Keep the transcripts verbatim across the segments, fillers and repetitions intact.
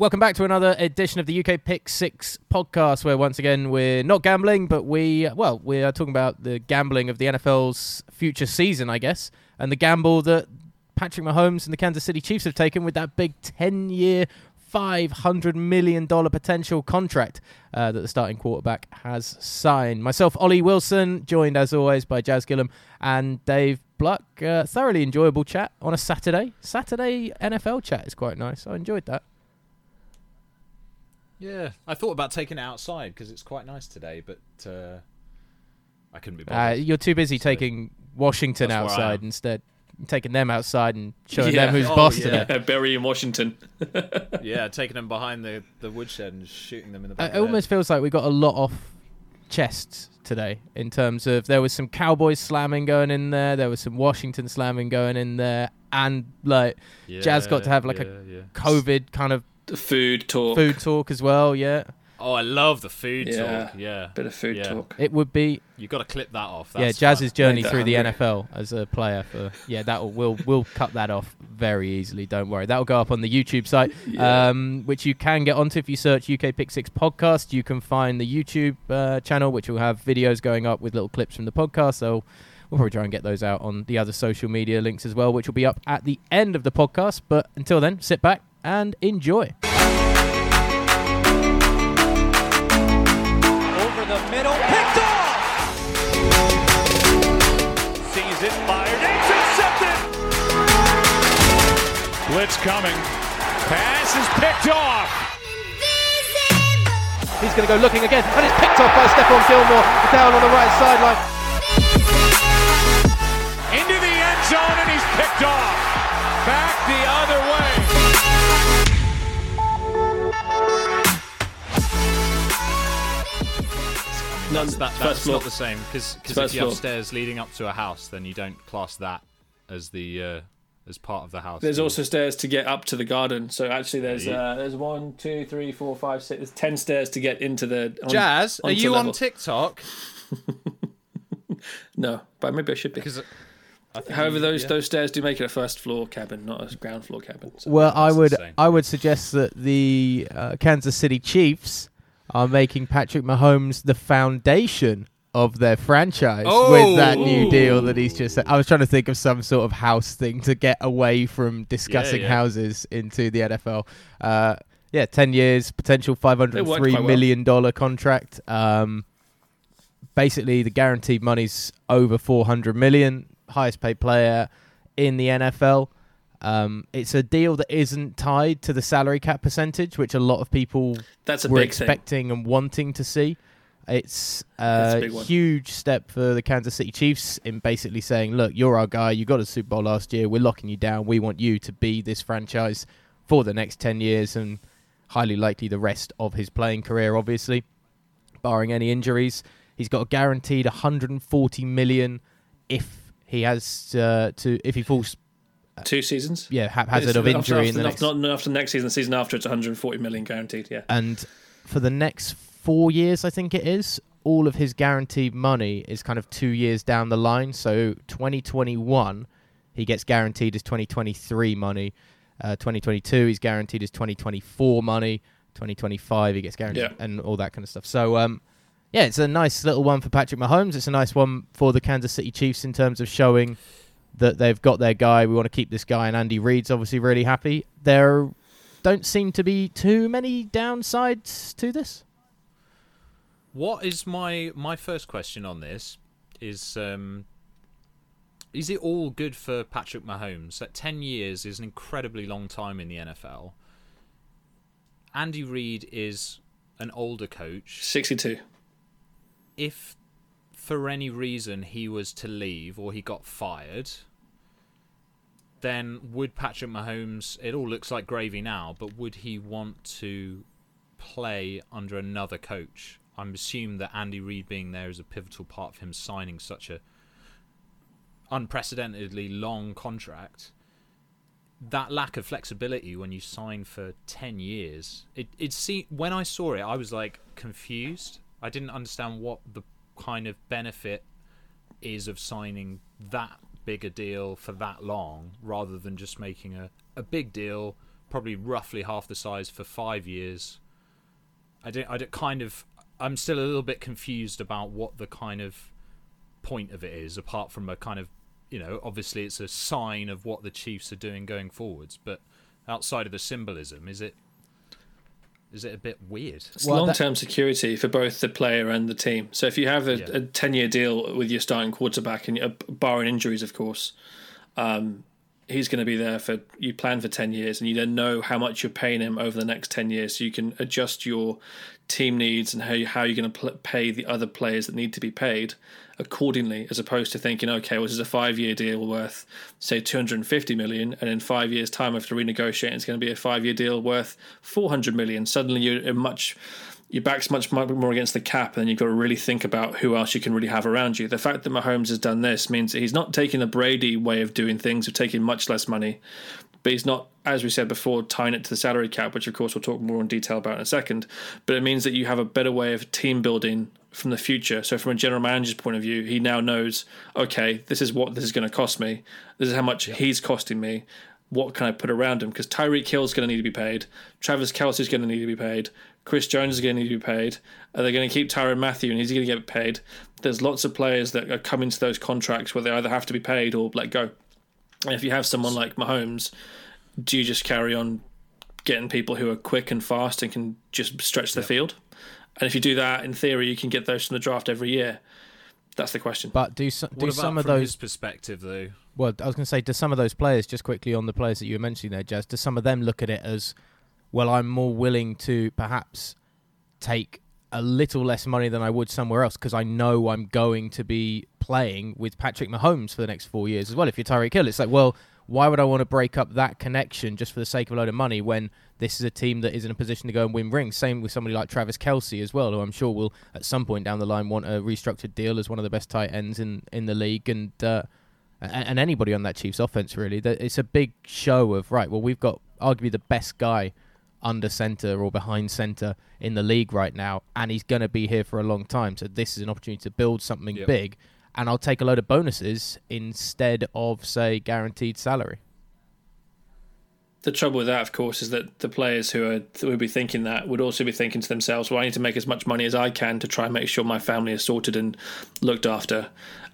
Welcome back to another edition of the U K Pick Six podcast, where once again we're not gambling, but we, well, we are talking about the gambling of the N F L's future season, I guess, and the gamble that Patrick Mahomes and the Kansas City Chiefs have taken with that big ten-year, five hundred million dollars potential contract uh, that the starting quarterback has signed. Myself, Ollie Wilson, joined as always by Jazz Gillum and Dave Bluck. Uh, thoroughly enjoyable chat on a Saturday. Saturday N F L chat is quite nice. I enjoyed that. Yeah, I thought about taking it outside because it's quite nice today, but uh, I couldn't be bothered. Uh, you're too busy so taking Washington outside instead. You're taking them outside and showing yeah. them who's oh, boss yeah. today. Burying Washington. Yeah, taking them behind the, the woodshed and shooting them in the back. It almost feels like we got a lot off chest today in terms of there was some Cowboys slamming going in there, there was some Washington slamming going in there, and like yeah, Jazz got to have like yeah, a yeah. COVID kind of food talk food talk as well. Yeah, oh, I love the food yeah. talk. Yeah, bit of food yeah. talk. It would be, you've got to clip that off. That's yeah Jazz's fun. Journey through hungry. the N F L as a player for yeah that will we'll, we'll cut that off very easily, don't worry. That'll go up on the YouTube site, yeah. um which you can get onto if you search U K Pick Six podcast. You can find the YouTube uh, channel, which will have videos going up with little clips from the podcast, so we'll probably try and get those out on the other social media links as well, which will be up at the end of the podcast. But until then, sit back and enjoy. Over the middle, picked off! Sees it, fired, intercepted! Blitz coming. Pass is picked off! He's going to go looking again, and it's picked off by Stephon Gilmore, down on the right sideline. Into the end zone, and he's picked off! Back the other way! No, that's that, that's not the same, because if you're upstairs leading up to a house, then you don't class that as the uh, as part of the house. There's also stairs to get up to the garden, so actually there's uh, there's one, two, three, four, five, six. There's ten stairs to get into the. On, Jazz, are you level. on TikTok? No, but maybe I should be. Because I think However, you, those yeah. those stairs do make it a first floor cabin, not a ground floor cabin. So well, I would insane. I would suggest that the uh, Kansas City Chiefs are making Patrick Mahomes the foundation of their franchise oh, with that new ooh. deal that he's just... I was trying to think of some sort of house thing to get away from discussing yeah, yeah. houses into the N F L. Uh, yeah, ten years, potential five hundred three million dollars well. contract. Um, basically, the guaranteed money's over four hundred million dollars, highest paid player in the N F L. Um, it's a deal that isn't tied to the salary cap percentage, which a lot of people That's a were big expecting thing. and wanting to see. It's a, a huge step for the Kansas City Chiefs in basically saying, look, you're our guy. You got a Super Bowl last year. We're locking you down. We want you to be this franchise for the next ten years and highly likely the rest of his playing career, obviously, barring any injuries. He's got a guaranteed one hundred forty million dollars if he has uh, to if he falls... Two seasons? Yeah, haphazard of injury. After, in the next... Not after next season, the season after, it's one hundred forty million dollars guaranteed, yeah. And for the next four years, I think it is, all of his guaranteed money is kind of two years down the line. So twenty twenty-one, he gets guaranteed his twenty twenty-three money. Uh, twenty twenty-two, he's guaranteed his twenty twenty-four money. twenty twenty-five, he gets guaranteed yeah. and all that kind of stuff. So, um, yeah, it's a nice little one for Patrick Mahomes. It's a nice one for the Kansas City Chiefs in terms of showing... that they've got their guy, we want to keep this guy, and Andy Reid's obviously really happy. There don't seem to be too many downsides to this. What is my my first question on this is, um, is it all good for Patrick Mahomes? That ten years is an incredibly long time in the N F L. Andy Reid is an older coach. sixty-two. If... for any reason he was to leave or he got fired, then would Patrick Mahomes, it all looks like gravy now, but would he want to play under another coach? I'm assuming that Andy Reid being there is a pivotal part of him signing such a unprecedentedly long contract. That lack of flexibility when you sign for ten years, it, it see, when I saw it, I was like confused. I didn't understand what the kind of benefit is of signing that big a deal for that long rather than just making a, a big deal probably roughly half the size for five years. I don't, I don't kind of, I'm still a little bit confused about what the kind of point of it is, apart from a kind of, you know, obviously it's a sign of what the Chiefs are doing going forwards, but outside of the symbolism, is it is it a bit weird? It's well, long-term that... security for both the player and the team. So if you have a, yeah. a ten-year deal with your starting quarterback, and uh, barring injuries, of course, um, he's going to be there for, you plan for ten years, and you don't know how much you're paying him over the next ten years, so you can adjust your team needs and how, you, how you're going to pl- pay the other players that need to be paid accordingly, as opposed to thinking, okay, well, this is a five-year deal worth, say, two hundred fifty million, and in five years' time, after renegotiating, it's going to be a five-year deal worth four hundred million. Suddenly, you're much, your back's much more against the cap, and you've got to really think about who else you can really have around you. The fact that Mahomes has done this means that he's not taking the Brady way of doing things, of taking much less money, but he's not, as we said before, tying it to the salary cap, which, of course, we'll talk more in detail about in a second. But it means that you have a better way of team building from the future. So from a general manager's point of view, he now knows, okay, this is what this is going to cost me. This is how much yeah. he's costing me. What can I put around him? Because Tyreek Hill's going to need to be paid. Travis Kelce's going to need to be paid. Chris Jones is going to need to be paid. Are they going to keep Tyrann Mathieu, and he's going to get paid? There's lots of players that are coming to those contracts where they either have to be paid or let go. And if you have someone like Mahomes, do you just carry on getting people who are quick and fast and can just stretch the yep. field? And if you do that, in theory, you can get those from the draft every year. That's the question. But do, so, do some of those... His perspective, though? Well, I was going to say, do some of those players, just quickly on the players that you were mentioning there, Jazz, do some of them look at it as, well, I'm more willing to perhaps take a little less money than I would somewhere else because I know I'm going to be playing with Patrick Mahomes for the next four years as well? If you're Tyreek Hill, it's like, well... why would I want to break up that connection just for the sake of a load of money when this is a team that is in a position to go and win rings? Same with somebody like Travis Kelce as well, who I'm sure will at some point down the line want a restructured deal as one of the best tight ends in, in the league, and, uh, and anybody on that Chiefs offense, really. It's a big show of, right, well, we've got arguably the best guy under center or behind center in the league right now, and he's going to be here for a long time. So this is an opportunity to build something yep. big. And I'll take a load of bonuses instead of, say, guaranteed salary. The trouble with that, of course, is that the players who are who would be thinking that would also be thinking to themselves, well, I need to make as much money as I can to try and make sure my family is sorted and looked after.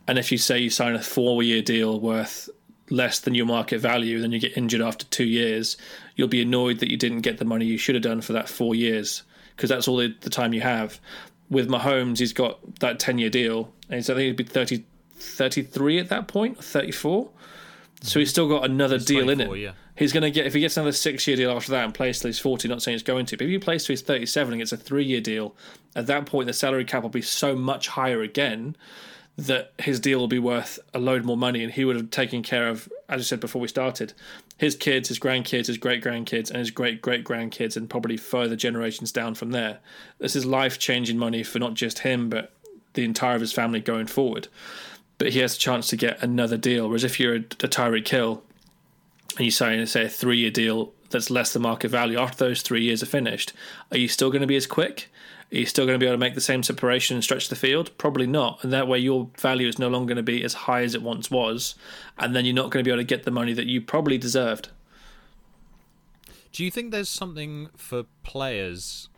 And if you say you sign a four-year deal worth less than your market value, then you get injured after two years, you'll be annoyed that you didn't get the money you should have done for that four years because that's all the time you have. With Mahomes, he's got that ten-year deal, and so I think he'd be thirty, thirty-three at that point, or thirty-four. So he's still got another deal in it. Yeah. He's going to get, if he gets another six-year deal after that and plays till he's forty, not saying he's going to, but if he plays till he's thirty-seven and gets a three-year deal, at that point the salary cap will be so much higher again that his deal will be worth a load more money, and he would have taken care of, as I said before we started, his kids, his grandkids, his great-grandkids, and his great-great-grandkids, and probably further generations down from there. This is life-changing money for not just him, but the entire of his family going forward. But he has a chance to get another deal, whereas if you're a, a Tyreek Hill, and you sign, say, a three-year deal that's less than market value, after those three years are finished, are you still going to be as quick? Are you still going to be able to make the same separation and stretch the field? Probably not. And that way your value is no longer going to be as high as it once was. And then you're not going to be able to get the money that you probably deserved. Do you think there's something for players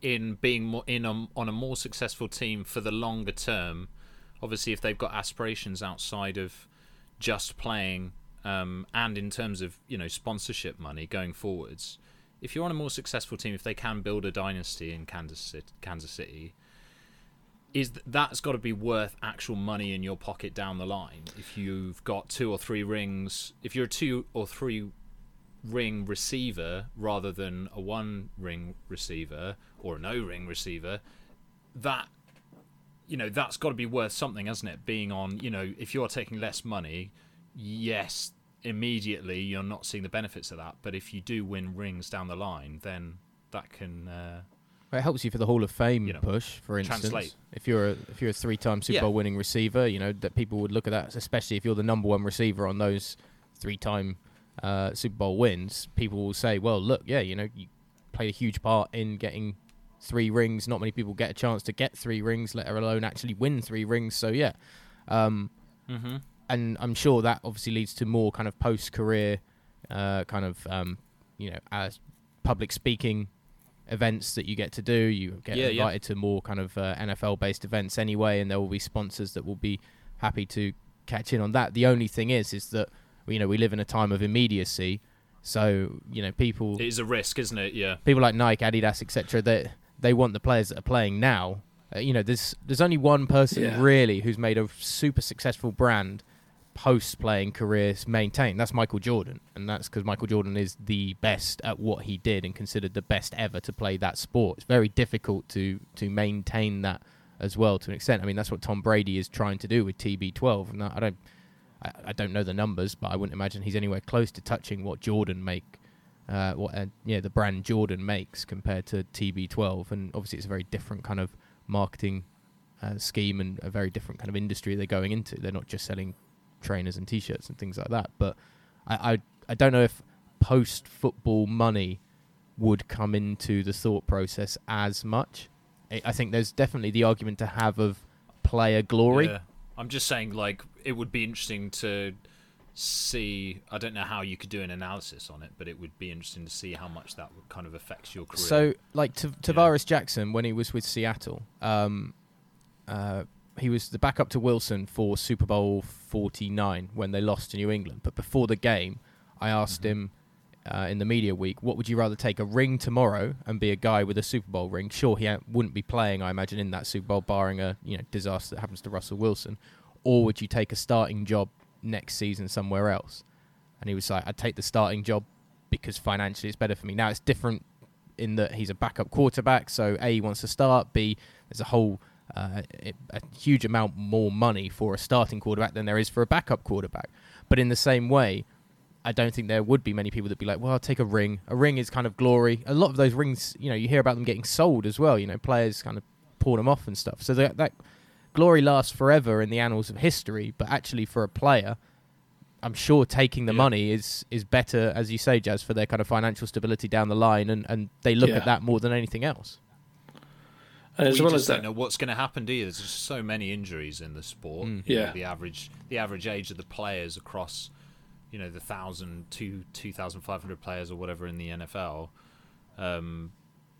in being more in a, on a more successful team for the longer term? Obviously, if they've got aspirations outside of just playing um, and in terms of, you know, sponsorship money going forwards. If you're on a more successful team, if they can build a dynasty in Kansas City, Kansas City, is th- that's got to be worth actual money in your pocket down the line. If you've got two or three rings, if you're a two or three ring receiver rather than a one ring receiver or a no ring receiver, that you know that's got to be worth something, hasn't it? Being on, you know, if you're taking less money, yes. Immediately you're not seeing the benefits of that, but if you do win rings down the line, then that can uh, well, it helps you for the Hall of Fame, you know, push, for instance. Translate. If you're a if you're a three-time Super yeah. Bowl winning receiver, you know that people would look at that, especially if you're the number one receiver on those three-time uh, Super Bowl wins. People will say, well, look, yeah, you know, you played a huge part in getting three rings. Not many people get a chance to get three rings, let alone actually win three rings. So yeah. Um, mm-hmm. And I'm sure that obviously leads to more kind of post-career uh, kind of um, you know, as public speaking events that you get to do. You get yeah, invited yeah. to more kind of uh, N F L-based events anyway, and there will be sponsors that will be happy to catch in on that. The only thing is, is that, you know, we live in a time of immediacy. So, you know, people... It is a risk, isn't it? Yeah. People like Nike, Adidas, et cetera, they, they want the players that are playing now. Uh, you know, there's there's only one person yeah. really who's made a super successful brand post-playing careers maintained. That's Michael Jordan. And that's because Michael Jordan is the best at what he did and considered the best ever to play that sport. It's very difficult to to maintain that as well to an extent. I mean, that's what Tom Brady is trying to do with T B twelve. And I don't... I, I don't know the numbers, but I wouldn't imagine he's anywhere close to touching what Jordan make, uh, what uh, yeah, the brand Jordan makes compared to T B twelve. And obviously, it's a very different kind of marketing uh, scheme and a very different kind of industry they're going into. They're not just selling trainers and T-shirts and things like that. But I, I, I don't know if post-football money would come into the thought process as much. I, I think there's definitely the argument to have of player glory. Yeah. I'm just saying, like, it would be interesting to see. I don't know how you could do an analysis on it, but it would be interesting to see how much that would kind of affects your career. So, like, T- Tavares yeah. Jackson, when he was with Seattle, um, uh, he was the backup to Wilson for Super Bowl forty-nine when they lost to New England. But before the game, I asked mm-hmm. him uh, in the media week, what would you rather take, a ring tomorrow and be a guy with a Super Bowl ring? Sure, he ha- wouldn't be playing, I imagine, in that Super Bowl, barring a you know disaster that happens to Russell Wilson. Or would you take a starting job next season somewhere else? And he was like, I'd take the starting job because financially it's better for me. Now, it's different in that he's a backup quarterback, so A, he wants to start, B, there's a whole uh, a huge amount more money for a starting quarterback than there is for a backup quarterback. But in the same way, I don't think there would be many people that'd be like, well, I'll take a ring. A ring is kind of glory. A lot of those rings, you know, you hear about them getting sold as well. You know, players kind of pawn them off and stuff. So that... that glory lasts forever in the annals of history, but actually for a player, I'm sure taking the yeah. money is is better, as you say, Jazz, for their kind of financial stability down the line, and, and they look yeah. at that more than anything else. And as we well just as don't that, know what's going to happen, do you? There's just so many injuries in the sport. Mm. Yeah. You know, the average the average age of the players across, you know, the thousand two two thousand five hundred players or whatever in the N F L, um,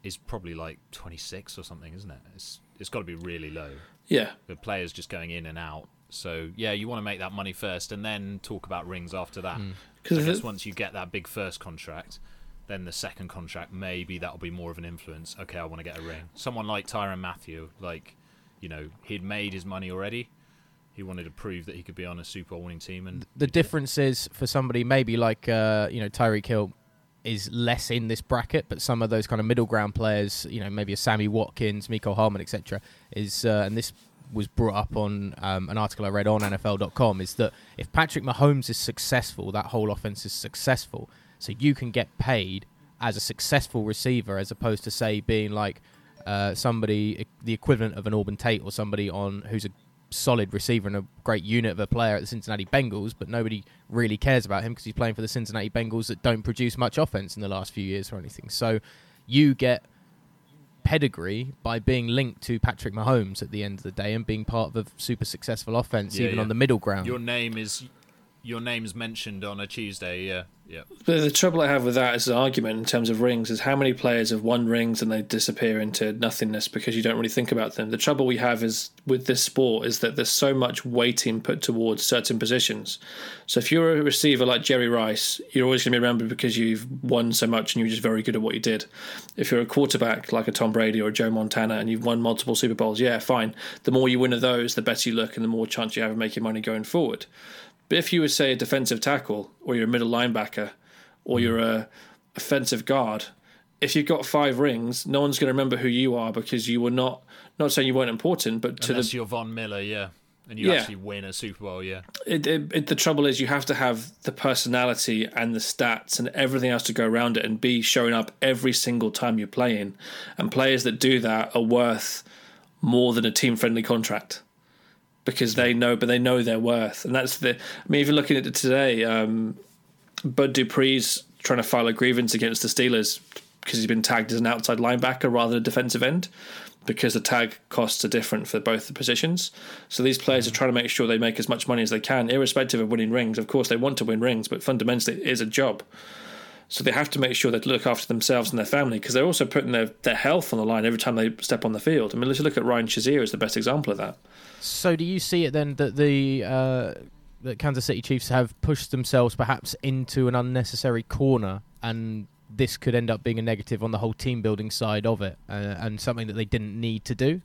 is probably like twenty-six or something, isn't it? It's it's got to be really low. Yeah. The players just going in and out. So, yeah, you want to make that money first and then talk about rings after that. Because mm. once you get that big first contract, then the second contract, maybe that'll be more of an influence. Okay, I want to get a ring. Someone like Tyrann Mathieu, like, you know, he'd made his money already. He wanted to prove that he could be on a Super Bowl winning team. And the difference is for somebody maybe like, uh, you know, Tyreek Hill is less in this bracket, but some of those kind of middle ground players, you know, maybe a Sammy Watkins, Mecole Hardman, et cetera, is uh, and this was brought up on um, an article I read on N F L dot com, is that if Patrick Mahomes is successful, that whole offense is successful. So you can get paid as a successful receiver, as opposed to say being like uh, somebody the equivalent of an Auburn Tate or somebody on who's a solid receiver and a great unit of a player at the Cincinnati Bengals, but nobody really cares about him because he's playing for the Cincinnati Bengals that don't produce much offense in the last few years or anything. So you get pedigree by being linked to Patrick Mahomes at the end of the day and being part of a super successful offense, yeah, even yeah. on the middle ground. Your name is your name's mentioned on a Tuesday, yeah. yeah. The, the trouble I have with that is an argument in terms of rings is how many players have won rings and they disappear into nothingness because you don't really think about them. The trouble we have is with this sport is that there's so much weighting put towards certain positions. So if you're a receiver like Jerry Rice, you're always going to be remembered because you've won so much and you're just very good at what you did. If you're a quarterback like a Tom Brady or a Joe Montana and you've won multiple Super Bowls, yeah, fine. The more you win of those, the better you look and the more chance you have of making money going forward. But if you were, say, a defensive tackle, or you're a middle linebacker, or you're a offensive guard, if you've got five rings, no one's going to remember who you are because you were not, not saying you weren't important, but to Unless the... you're Von Miller, yeah. And you yeah. actually win a Super Bowl, yeah. It, it, it, the trouble is you have to have the personality and the stats and everything else to go around it and be showing up every single time you're playing. And players that do that are worth more than a team-friendly contract. Because they know, but they know their worth, and that's the. I mean, if you're looking at it today, um, Bud Dupree's trying to file a grievance against the Steelers because he's been tagged as an outside linebacker rather than a defensive end, because the tag costs are different for both the positions. So these players are trying to make sure they make as much money as they can, irrespective of winning rings. Of course, they want to win rings, but fundamentally, it is a job. So they have to make sure they look after themselves and their family, because they're also putting their, their health on the line every time they step on the field. I mean, let's look at Ryan Shazier as the best example of that. So do you see it then that the uh, that Kansas City Chiefs have pushed themselves perhaps into an unnecessary corner, and this could end up being a negative on the whole team-building side of it, uh, and something that they didn't need to do?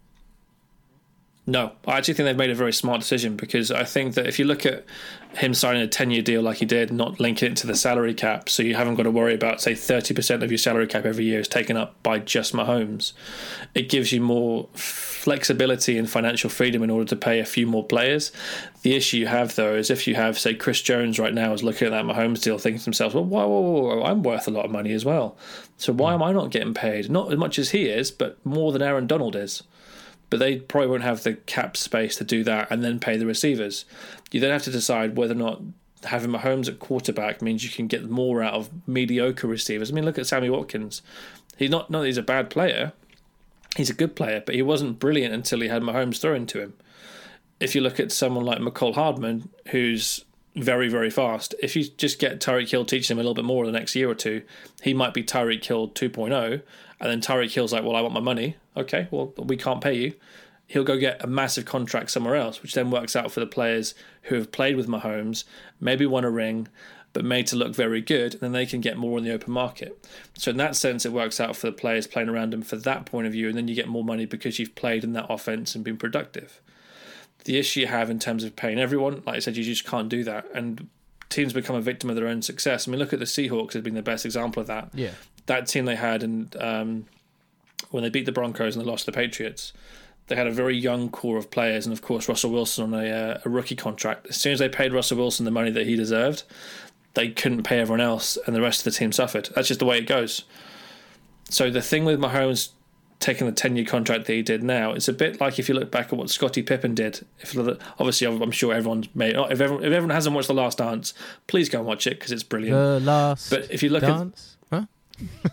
No, I actually think they've made a very smart decision, because I think that if you look at him signing a ten-year deal like he did, not linking it to the salary cap, so you haven't got to worry about, say, thirty percent of your salary cap every year is taken up by just Mahomes, it gives you more flexibility and financial freedom in order to pay a few more players. The issue you have, though, is if you have, say, Chris Jones right now is looking at that Mahomes deal thinking to themselves, well, whoa, whoa, whoa, I'm worth a lot of money as well, so why am I not getting paid? Not as much as he is, but more than Aaron Donald is. But they probably won't have the cap space to do that and then pay the receivers. You then have to decide whether or not having Mahomes at quarterback means you can get more out of mediocre receivers. I mean, look at Sammy Watkins. He's not, not that he's a bad player. He's a good player, but he wasn't brilliant until he had Mahomes thrown to him. If you look at someone like Mecole Hardman, who's very, very fast, if you just get Tyreek Hill teaching him a little bit more in the next year or two, he might be Tyreek Hill two point oh. And then Tyreek Hill's like, well, I want my money. Okay, well, we can't pay you. He'll go get a massive contract somewhere else, which then works out for the players who have played with Mahomes, maybe won a ring, but made to look very good, and then they can get more on the open market. So in that sense, it works out for the players playing around him for that point of view, and then you get more money because you've played in that offense and been productive. The issue you have in terms of paying everyone, like I said, you just can't do that. And teams become a victim of their own success. I mean, look at the Seahawks has been the best example of that. Yeah. That team they had, and um, when they beat the Broncos and they lost to the Patriots, they had a very young core of players, and of course Russell Wilson on a, uh, a rookie contract. As soon as they paid Russell Wilson the money that he deserved, they couldn't pay everyone else, and the rest of the team suffered. That's just the way it goes. So the thing with Mahomes taking the ten-year contract that he did now, it's a bit like if you look back at what Scottie Pippen did. If obviously, I'm sure everyone's made. If everyone, if everyone hasn't watched The Last Dance, please go and watch it because it's brilliant. The Last Dance. But if you look dance? at huh?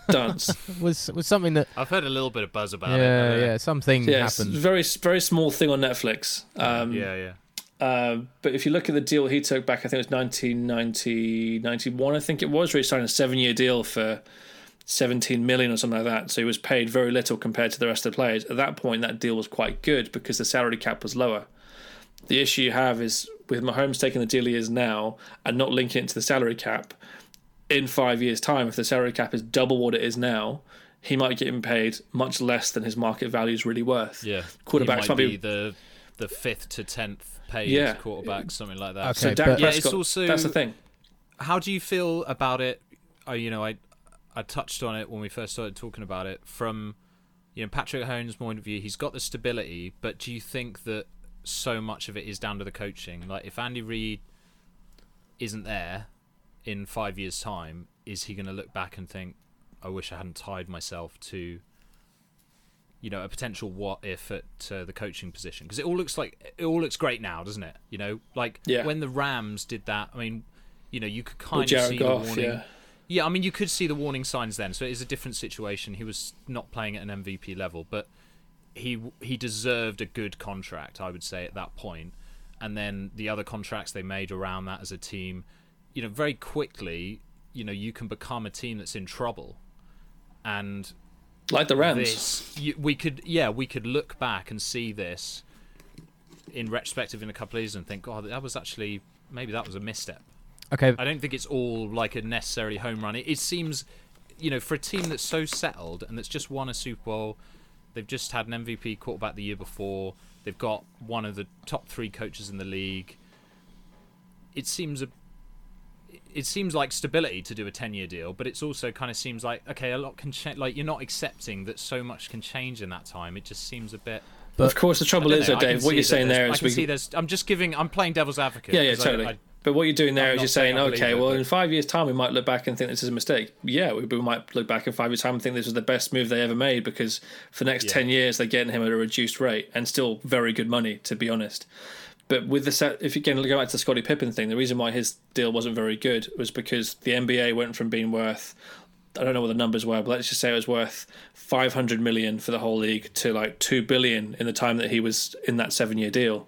Dance was was something that I've heard a little bit of buzz about. Yeah, it, yeah, something yeah, happened. It's a very very small thing on Netflix. Um, yeah, yeah. Uh, but if you look at the deal he took back, I think it was nineteen ninety, ninety-one, I think it was, where he signed a seven-year deal for seventeen million or something like that. So he was paid very little compared to the rest of the players. At that point, that deal was quite good because the salary cap was lower. The issue you have is with Mahomes taking the deal he is now and not linking it to the salary cap. In five years' time, if the salary cap is double what it is now, he might get him paid much less than his market value is really worth. Yeah, quarterbacks he might, might be the the fifth to tenth paid yeah. quarterback, something like that. Okay, so Dak Prescott, yeah, also, that's the thing. How do you feel about it? Oh, you know, I I touched on it when we first started talking about it. From you know Patrick Mahomes' point of view, he's got the stability, but do you think that so much of it is down to the coaching? Like, if Andy Reid isn't there in five years' time, is he going to look back and think, I wish I hadn't tied myself to, you know, a potential what if at uh, the coaching position? Because it all looks like it all looks great now, doesn't it? You know, like yeah. when the Rams did that, I mean, you know, you could kind of see Goff, the warning. Yeah. yeah, I mean, you could see the warning signs then. So it is a different situation. He was not playing at an M V P level, but he he deserved a good contract, I would say, at that point. And then the other contracts they made around that as a team, you know, very quickly, you know, you can become a team that's in trouble, and like the Rams, this, you, we could, yeah, we could look back and see this in retrospective in a couple of years and think, oh, that was actually maybe that was a misstep. Okay, I don't think it's all like a necessarily home run. It, it seems, you know, for a team that's so settled and that's just won a Super Bowl, they've just had an M V P quarterback the year before, they've got one of the top three coaches in the league. It seems a It seems like stability to do a ten-year deal, but it's also kind of seems like, okay, a lot can change. Like, you're not accepting that so much can change in that time. It just seems a bit. But of course, the trouble is, though, Dave, what you're saying there is, I can see there's. I'm just giving. I'm playing devil's advocate. Yeah, yeah, totally. I, I, but what you're doing there is you're saying, okay, well, in five years' time, we might look back and think this is a mistake. Yeah, we, we might look back in five years' time and think this was the best move they ever made, because for the next yeah. ten years, they're getting him at a reduced rate and still very good money, to be honest. But with the set, if you can go back to the Scottie Pippen thing, the reason why his deal wasn't very good was because the N B A went from being worth, I don't know what the numbers were, but let's just say it was worth five hundred million dollars for the whole league to like two billion dollars in the time that he was in that seven-year deal.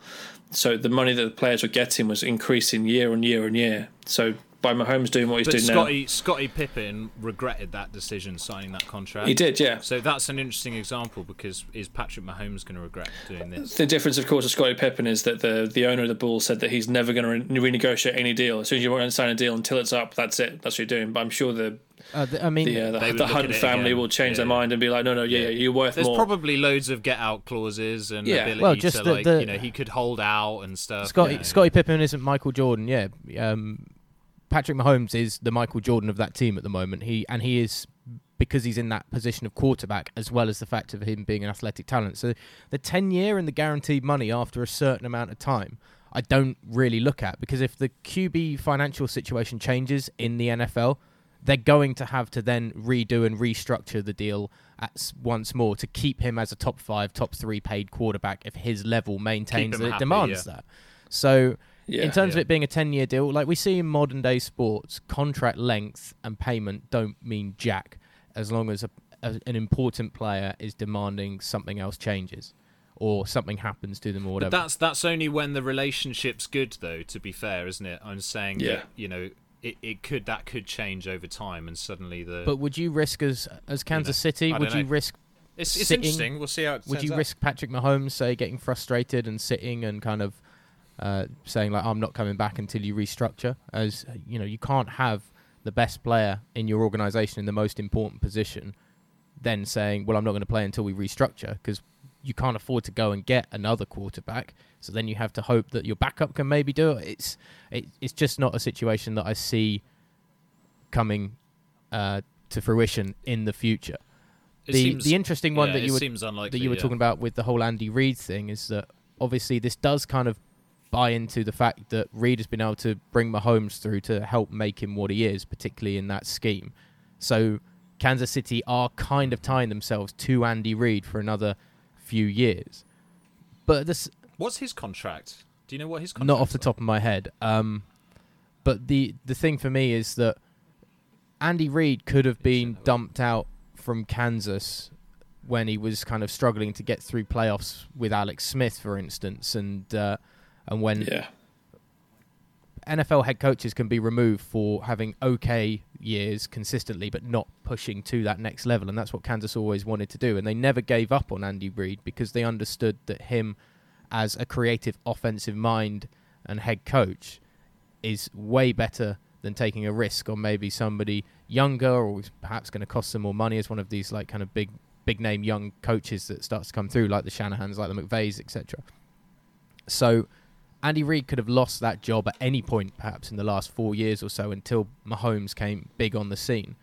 So the money that the players were getting was increasing year on year on year. So by Mahomes doing what he's but doing Scottie, now. Scottie Pippen regretted that decision, signing that contract. He did, yeah. So that's an interesting example, because is Patrick Mahomes going to regret doing this? The difference, of course, with Scottie Pippen is that the, the owner of the Bulls said that he's never going to re- renegotiate any deal. As soon as you want to sign a deal until it's up, that's it. That's what you're doing. But I'm sure the Uh, the, I mean, the, uh, the, the Hunt family will change yeah. their mind and be like, no, no, yeah, yeah you're worth There's more. There's probably loads of get-out clauses and yeah. ability well, just to, the, like, the, you know, he could hold out and stuff. Scottie, you know. Scottie Pippen isn't Michael Jordan, yeah. Um, Patrick Mahomes is the Michael Jordan of that team at the moment. He and he is, because he's in that position of quarterback, as well as the fact of him being an athletic talent. So the ten-year and the guaranteed money after a certain amount of time, I don't really look at, because if the Q B financial situation changes in the N F L, they're going to have to then redo and restructure the deal at once more to keep him as a top five, top three paid quarterback if his level maintains that it happy, demands yeah. that. So yeah, in terms yeah. of it being a ten-year deal, like we see in modern-day sports, contract length and payment don't mean jack as long as a, a, an important player is demanding something else changes or something happens to them or whatever. But that's, that's only when the relationship's good, though, to be fair, isn't it? I'm saying yeah. that, you know... It, it could that could change over time, and suddenly the. But would you risk as as Kansas you know, City? Would know. you risk? It's, it's sitting, interesting. We'll see how. It would you up. risk Patrick Mahomes say getting frustrated and sitting and kind of uh, saying like, "I'm not coming back until you restructure"? As you know, you can't have the best player in your organization in the most important position, then saying, "Well, I'm not going to play until we restructure," because you can't afford to go and get another quarterback. So then you have to hope that your backup can maybe do it. It's it, it's just not a situation that I see coming uh, to fruition in the future. It the seems, the interesting one yeah, that you were unlikely, that you were yeah. talking about with the whole Andy Reid thing is that obviously this does kind of buy into the fact that Reid has been able to bring Mahomes through to help make him what he is, particularly in that scheme. So Kansas City are kind of tying themselves to Andy Reid for another few years. But this what's his contract? Do you know what his contract is? Not off the top of my head. Um, but the the thing for me is that Andy Reid could have been dumped out from Kansas when he was kind of struggling to get through playoffs with Alex Smith, for instance, and uh, and when yeah. N F L head coaches can be removed for having okay years consistently but not pushing to that next level, and that's what Kansas always wanted to do, and they never gave up on Andy Reid because they understood that him as a creative offensive mind and head coach is way better than taking a risk on maybe somebody younger or perhaps going to cost them more money as one of these like kind of big big name young coaches that starts to come through, like the Shanahans, like the McVays, et cetera. So Andy Reid could have lost that job at any point, perhaps in the last four years or so, until Mahomes came big on the scene.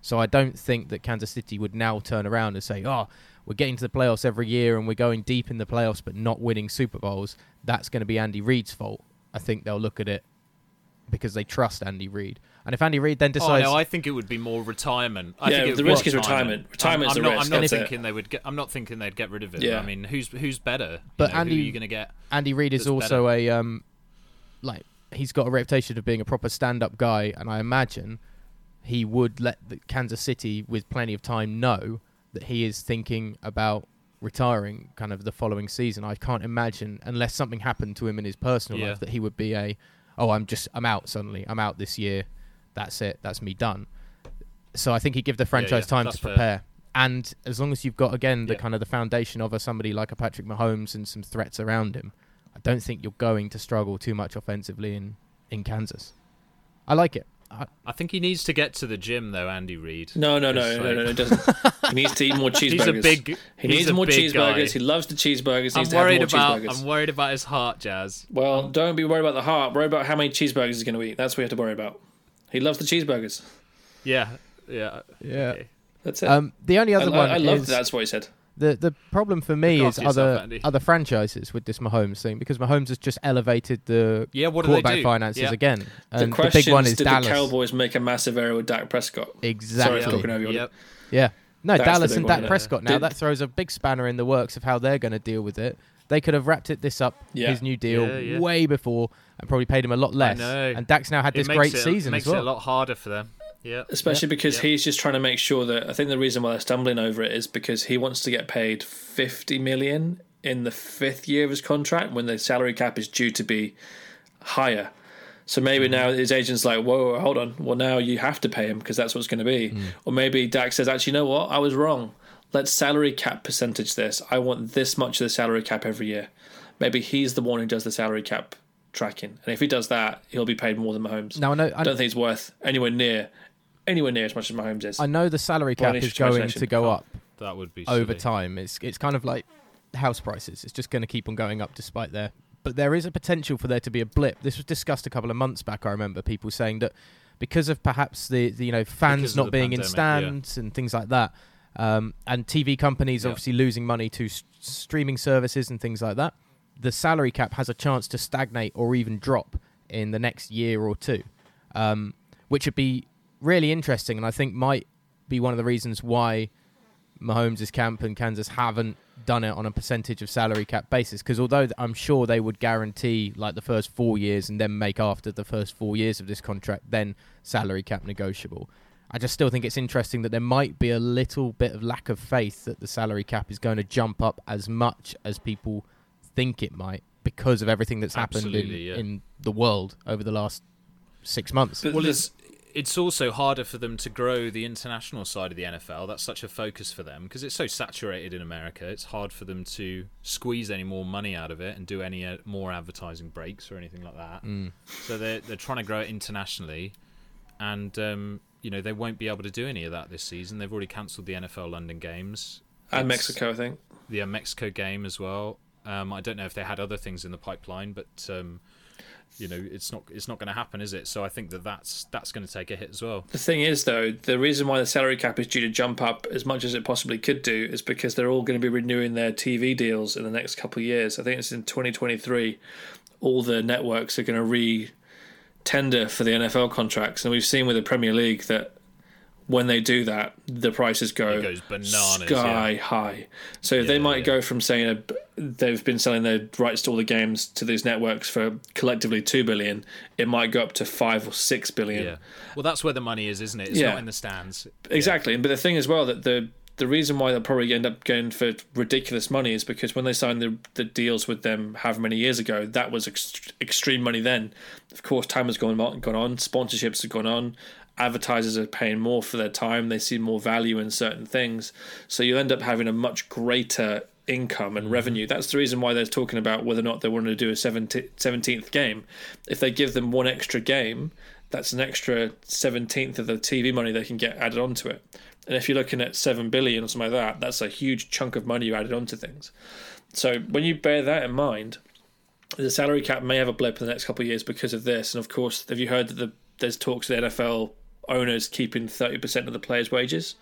So I don't think that Kansas City would now turn around and say, oh, we're getting to the playoffs every year and we're going deep in the playoffs but not winning Super Bowls. That's going to be Andy Reid's fault. I think they'll look at it because they trust Andy Reid. And if Andy Reid then decides... Oh, no, I think it would be more retirement. I yeah, think it the would risk is retirement. Retirement's the not, risk. I'm not, thinking they would get, I'm not thinking they'd get rid of him. Yeah. I mean, who's who's better? But you know, Andy, who are you going to get? Andy Reid is also better? a... Um, like he's got a reputation of being a proper stand-up guy, and I imagine he would let the Kansas City, with plenty of time, know that he is thinking about retiring kind of the following season. I can't imagine, unless something happened to him in his personal yeah. life, that he would be a... oh, I'm just, I'm out suddenly. I'm out this year. That's it. That's me done. So I think he'd give the franchise yeah, yeah. time That's to prepare. Fair. And as long as you've got, again, the yeah. kind of the foundation of a somebody like a Patrick Mahomes and some threats around him, I don't think you're going to struggle too much offensively in, in Kansas. I like it. I, I think he needs to get to the gym, though, Andy Reid. No, no, no, no, no, no, he doesn't. He needs to eat more cheeseburgers. He's a big, he needs more cheeseburgers. Guy. He loves the cheeseburgers. He needs I'm worried to have more about. I'm worried about his heart, Jazz. Well, um, don't be worried about the heart. Worry about how many cheeseburgers he's going to eat. That's what you have to worry about. He loves the cheeseburgers. Yeah, yeah, yeah. Okay. That's it. Um, the only other I, one I, I love that that's what he said. The the problem for me is yourself, other Andy. other franchises with this Mahomes thing, because Mahomes has just elevated the yeah, what quarterback do do? finances yeah. again. And the question the big one is, did Dallas. the Cowboys make a massive error with Dak Prescott? Exactly. Sorry for talking over you. Yep. Yeah. No, That's Dallas and one, Dak yeah. Prescott now, did, that throws a big spanner in the works of how they're going to deal with it. They could have wrapped it this up, yeah. his new deal, yeah, yeah. way before and probably paid him a lot less. And Dak's now had it this great it, season it makes as well. It a lot harder for them. Yeah, especially yep. because yep. he's just trying to make sure that I think the reason why they're stumbling over it is because he wants to get paid fifty million dollars in the fifth year of his contract when the salary cap is due to be higher. So maybe now his agent's like, whoa, hold on. Well, now you have to pay him because that's what's going to be. Mm. Or maybe Dak says, actually, you know what? I was wrong. Let's salary cap percentage this. I want this much of the salary cap every year. Maybe he's the one who does the salary cap tracking. And if he does that, he'll be paid more than Mahomes. Now, I, know, I don't, don't think it's worth anywhere near anywhere near as much as Mahomes is. I know the salary cap is going to go up that would be over silly. time. It's it's kind of like house prices. It's just going to keep on going up despite their... But there is a potential for there to be a blip. This was discussed a couple of months back, I remember people saying that because of perhaps the, the you know fans because not being pandemic, in stands yeah. and things like that, um, and T V companies yeah. obviously losing money to s- streaming services and things like that, the salary cap has a chance to stagnate or even drop in the next year or two, um, which would be really interesting and I think might be one of the reasons why Mahomes' camp and Kansas haven't done it on a percentage of salary cap basis, because although I'm sure they would guarantee like the first four years and then make after the first four years of this contract then salary cap negotiable, I just still think it's interesting that there might be a little bit of lack of faith that the salary cap is going to jump up as much as people think it might because of everything that's Absolutely, happened in, yeah. in the world over the last six months. But well, it's it's also harder for them to grow the international side of the N F L. That's such a focus for them because it's so saturated in America. It's hard for them to squeeze any more money out of it and do any uh, more advertising breaks or anything like that. Mm. So they're they're trying to grow it internationally, and um, you know they won't be able to do any of that this season. They've already cancelled the N F L London games and it's, Mexico, I think. Yeah, Mexico game as well. Um, I don't know if they had other things in the pipeline, but um, you know, it's not it's not going to happen, is it? So I think that that's that's going to take a hit as well. The thing is, though, the reason why the salary cap is due to jump up as much as it possibly could do is because they're all going to be renewing their T V deals in the next couple of years. I think it's in twenty twenty-three. All the networks are going to re-tender for the N F L contracts, and we've seen with the Premier League that when they do that, the prices go bananas, sky yeah. high. So yeah, they might yeah. go from saying a, they've been selling their rights to all the games to these networks for collectively two billion dollars. It might go up to five or six billion dollars. Yeah. Well, that's where the money is, isn't it? It's yeah. not in the stands. Exactly. Yeah. But the thing as well, that the the reason why they'll probably end up going for ridiculous money is because when they signed the, the deals with them however many years ago, that was ex- extreme money then. Of course, time has gone on, gone on, sponsorships have gone on, advertisers are paying more for their time, they see more value in certain things, so you end up having a much greater income and mm-hmm. revenue. That's the reason why they're talking about whether or not they want to do a seventeenth game. If they give them one extra game, that's an extra seventeenth of the T V money they can get added onto it. And if you're looking at seven billion dollars or something like that, that's a huge chunk of money you added onto things. So when you bear that in mind, the salary cap may have a blip in the next couple of years because of this. And of course, have you heard that the, there's talks of the N F L owners keeping thirty percent of the players' wages?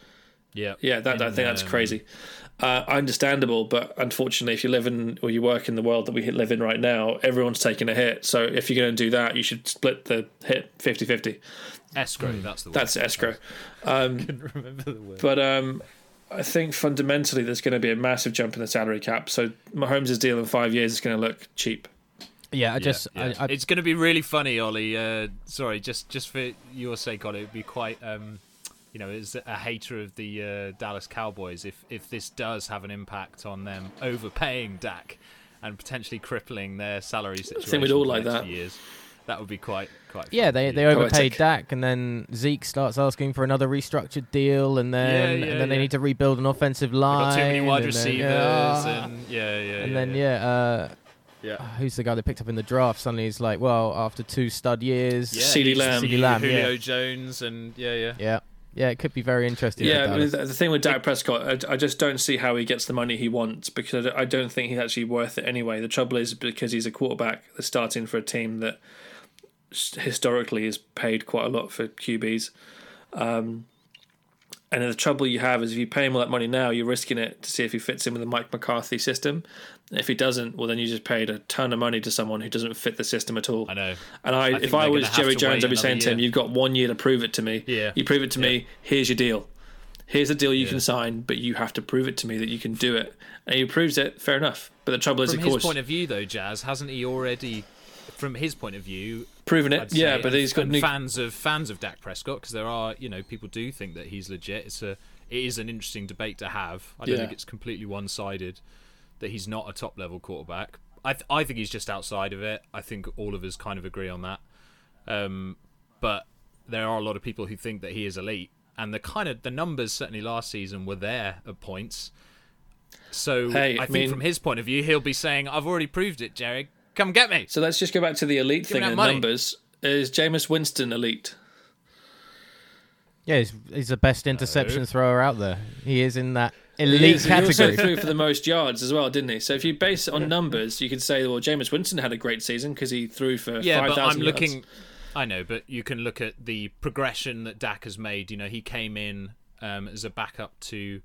Yeah. Yeah, that, I think that's crazy. Uh, understandable, but unfortunately, if you live in or you work in the world that we live in right now, everyone's taking a hit. So if you're going to do that, you should split the hit fifty-fifty. Escrow, mm. that's the word. That's escrow. Um, I couldn't remember the word. But um, I think fundamentally there's going to be a massive jump in the salary cap. So Mahomes' deal in five years is going to look cheap. Yeah, I just yeah, yeah. I, I, it's going to be really funny, Ollie. Uh, sorry, just, just for your sake, Ollie, it'd be quite um, you know, as a hater of the uh, Dallas Cowboys, if if this does have an impact on them overpaying Dak and potentially crippling their salary situation. I think we'd all like that. Years, that would be quite quite. Yeah, fun, they yeah. they overpaid Dak, and then Zeke starts asking for another restructured deal, and then yeah, yeah, and then yeah. they need to rebuild an offensive line. They've got too many wide and receivers, then, and yeah, yeah, and yeah, then yeah. yeah uh, Yeah. Uh, who's the guy they picked up in the draft? Suddenly he's like, well, after two stud years, yeah, CeeDee Lamb, CeeDee Lamb, Julio yeah. Jones, and yeah, yeah, yeah, yeah. It could be very interesting. Yeah, I mean, the thing with Dak Prescott, I, I just don't see how he gets the money he wants because I don't think he's actually worth it anyway. The trouble is because he's a quarterback that's starting for a team that historically is paid quite a lot for Q Bs. Um, And the trouble you have is if you pay him all that money now, you're risking it to see if he fits in with the Mike McCarthy system. If he doesn't, well, then you just paid a ton of money to someone who doesn't fit the system at all. I know. And I, I if I was Jerry Jones, I'd be saying year. to him, you've got one year to prove it to me. Yeah. You prove it to yeah. me, here's your deal. Here's the deal you yeah. can sign, but you have to prove it to me that you can do it. And he proves it, fair enough. But the trouble is, From of course... From his point of view, though, Jazz, hasn't he already... From his point of view, proven it, yeah. But he's got new... fans of fans of Dak Prescott because there are, you know, people do think that he's legit. It's a, it is an interesting debate to have. I don't yeah. think it's completely one-sided that he's not a top-level quarterback. I, th- I think he's just outside of it. I think all of us kind of agree on that. Um, but there are a lot of people who think that he is elite, and the kind of the numbers certainly last season were there at points. So hey, I, I think mean, from his point of view, he'll be saying, "I've already proved it, Jerry. Come get me." So let's just go back to the elite Give thing and money. Numbers. Is Jameis Winston elite? Yeah, he's, he's the best interception no. thrower out there. He is in that elite is, category. He also threw for the most yards as well, didn't he? So if you base it on numbers, you could say, well, Jameis Winston had a great season because he threw for yeah, five thousand yards. Yeah, but I'm looking... I know, but you can look at the progression that Dak has made. You know, he came in um, as a backup to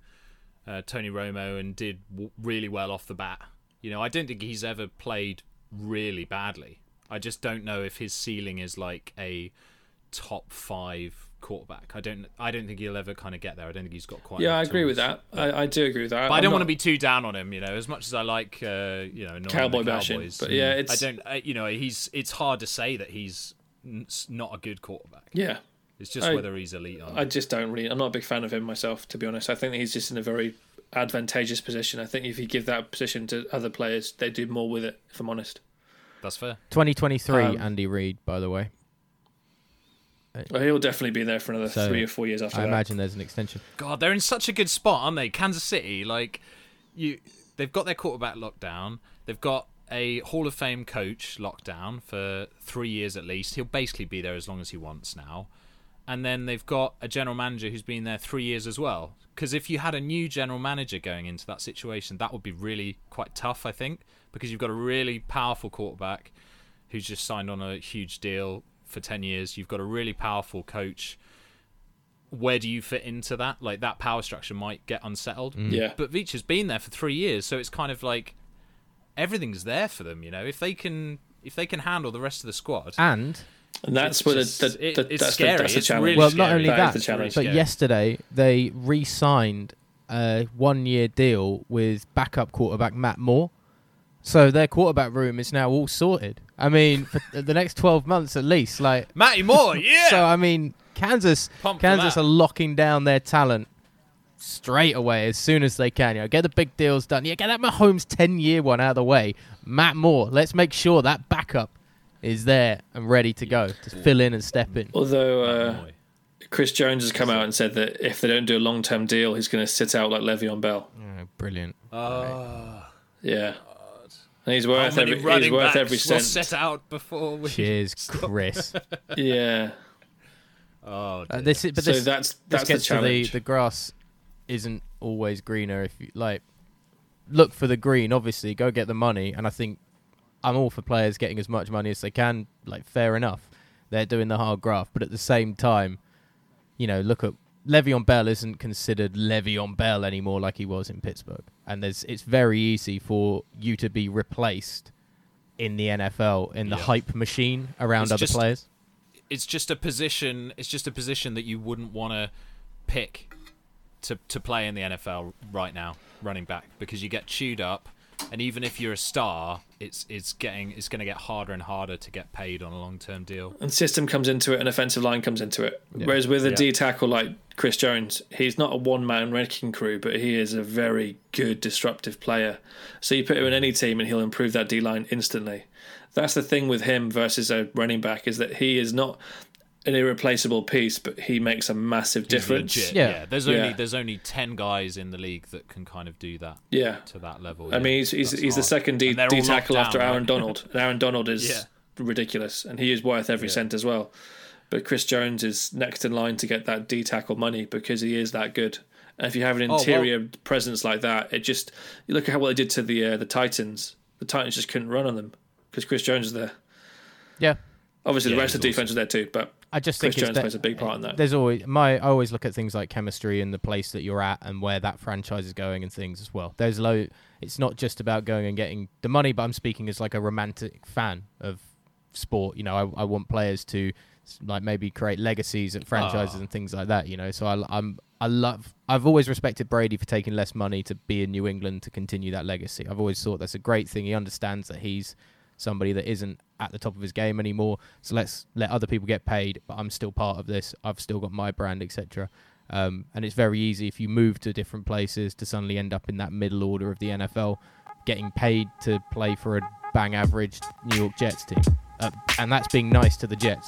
uh, Tony Romo and did w- really well off the bat. You know, I don't think he's ever played really badly. I just don't know if his ceiling is like a top five quarterback. I don't I don't think he'll ever kind of get there. I don't think he's got quite yeah I agree tools. With that I, I do agree with that but I don't I'm want not... to be too down on him, you know, as much as I like uh, you know Cowboy bashing, but yeah it's... I don't I, you know he's it's hard to say that he's not a good quarterback. Yeah, it's just I, whether he's elite or not. I just don't really I'm not a big fan of him myself, to be honest. I think that he's just in a very advantageous position. I think if you give that position to other players, they do more with it, if I'm honest. That's fair. twenty twenty-three um, Andy Reid, by the way. Well, he'll definitely be there for another so three or four years after I that. I imagine there's an extension. God, they're in such a good spot, aren't they? Kansas City, like, you, they've got their quarterback locked down. They've got a Hall of Fame coach locked down for three years at least. He'll basically be there as long as he wants now. And then they've got a general manager who's been there three years as well. Because if you had a new general manager going into that situation, that would be really quite tough, I think, because you've got a really powerful quarterback who's just signed on a huge deal for ten years. You've got a really powerful coach. Where do you fit into that? Like, that power structure might get unsettled. Mm. Yeah. But Veach has been there for three years, so it's kind of like everything's there for them, you know. If they can if they can handle the rest of the squad. And and that's it's where just, the, the, the, it's that's scary. The, that's the it's challenge. Really well, scary. Not only that, that really but scary. Yesterday they re-signed a one-year deal with backup quarterback Matt Moore. So their quarterback room is now all sorted. I mean, for the next twelve months at least. Like Matty Moore, yeah! So, I mean, Kansas Pump Kansas are locking down their talent straight away as soon as they can. You know, get the big deals done. Yeah, get that Mahomes ten-year one out of the way. Matt Moore, let's make sure that backup is there and ready to go. Just fill in and step in. Although uh, Chris Jones has come out and said that if they don't do a long-term deal, he's going to sit out like Le'Veon Bell. Oh, brilliant. Oh. Right. Yeah. And he's worth every, he's worth every cent. Set out before we Cheers, stop. Chris. Yeah. Oh, uh, this is, but this, so that's that's this the challenge. The, the grass isn't always greener. If you like, look for the green. Obviously, go get the money. And I think I'm all for players getting as much money as they can. Like, fair enough. They're doing the hard graft, but at the same time, you know, look at Le'Veon Bell isn't considered Le'Veon Bell anymore like he was in Pittsburgh. And there's it's very easy for you to be replaced in the N F L in the yeah. hype machine around it's other just, players. It's just a position it's just a position that you wouldn't want to pick to to play in the N F L right now, running back, because you get chewed up, and even if you're a star, it's it's getting it's going to get harder and harder to get paid on a long-term deal. And system comes into it, and offensive line comes into it. Yeah. Whereas with a yeah. D tackle like Chris Jones, he's not a one-man wrecking crew, but he is a very good disruptive player. So you put him in any team, and he'll improve that D line instantly. That's the thing with him versus a running back, is that he is not an irreplaceable piece, but he makes a massive difference. Yeah. yeah, there's only yeah. there's only ten guys in the league that can kind of do that. Yeah. to that level. I yeah, mean, he's he's, he's the second D, D tackle down, after Aaron right? Donald. And Aaron Donald is yeah. ridiculous, and he is worth every yeah. cent as well. But Chris Jones is next in line to get that D tackle money because he is that good. And if you have an interior oh, well, presence like that, it just you look at how well they did to the uh, the Titans. The Titans just couldn't run on them because Chris Jones is there. Yeah. Obviously, yeah, the rest of the defense awesome. Is there too, but I just Chris think Jones de- plays a big part in that. There's always my. I always look at things like chemistry and the place that you're at and where that franchise is going and things as well. There's low. It's not just about going and getting the money, but I'm speaking as like a romantic fan of sport. You know, I, I want players to like maybe create legacies at franchises oh. and things like that. You know, so I, I'm I love. I've always respected Brady for taking less money to be in New England to continue that legacy. I've always thought that's a great thing. He understands that he's somebody that isn't at the top of his game anymore, so let's let other people get paid, but I'm still part of this, I've still got my brand, etc. Um and it's very easy if you move to different places to suddenly end up in that middle order of the N F L, getting paid to play for a bang average New York Jets team, uh, and that's being nice to the Jets.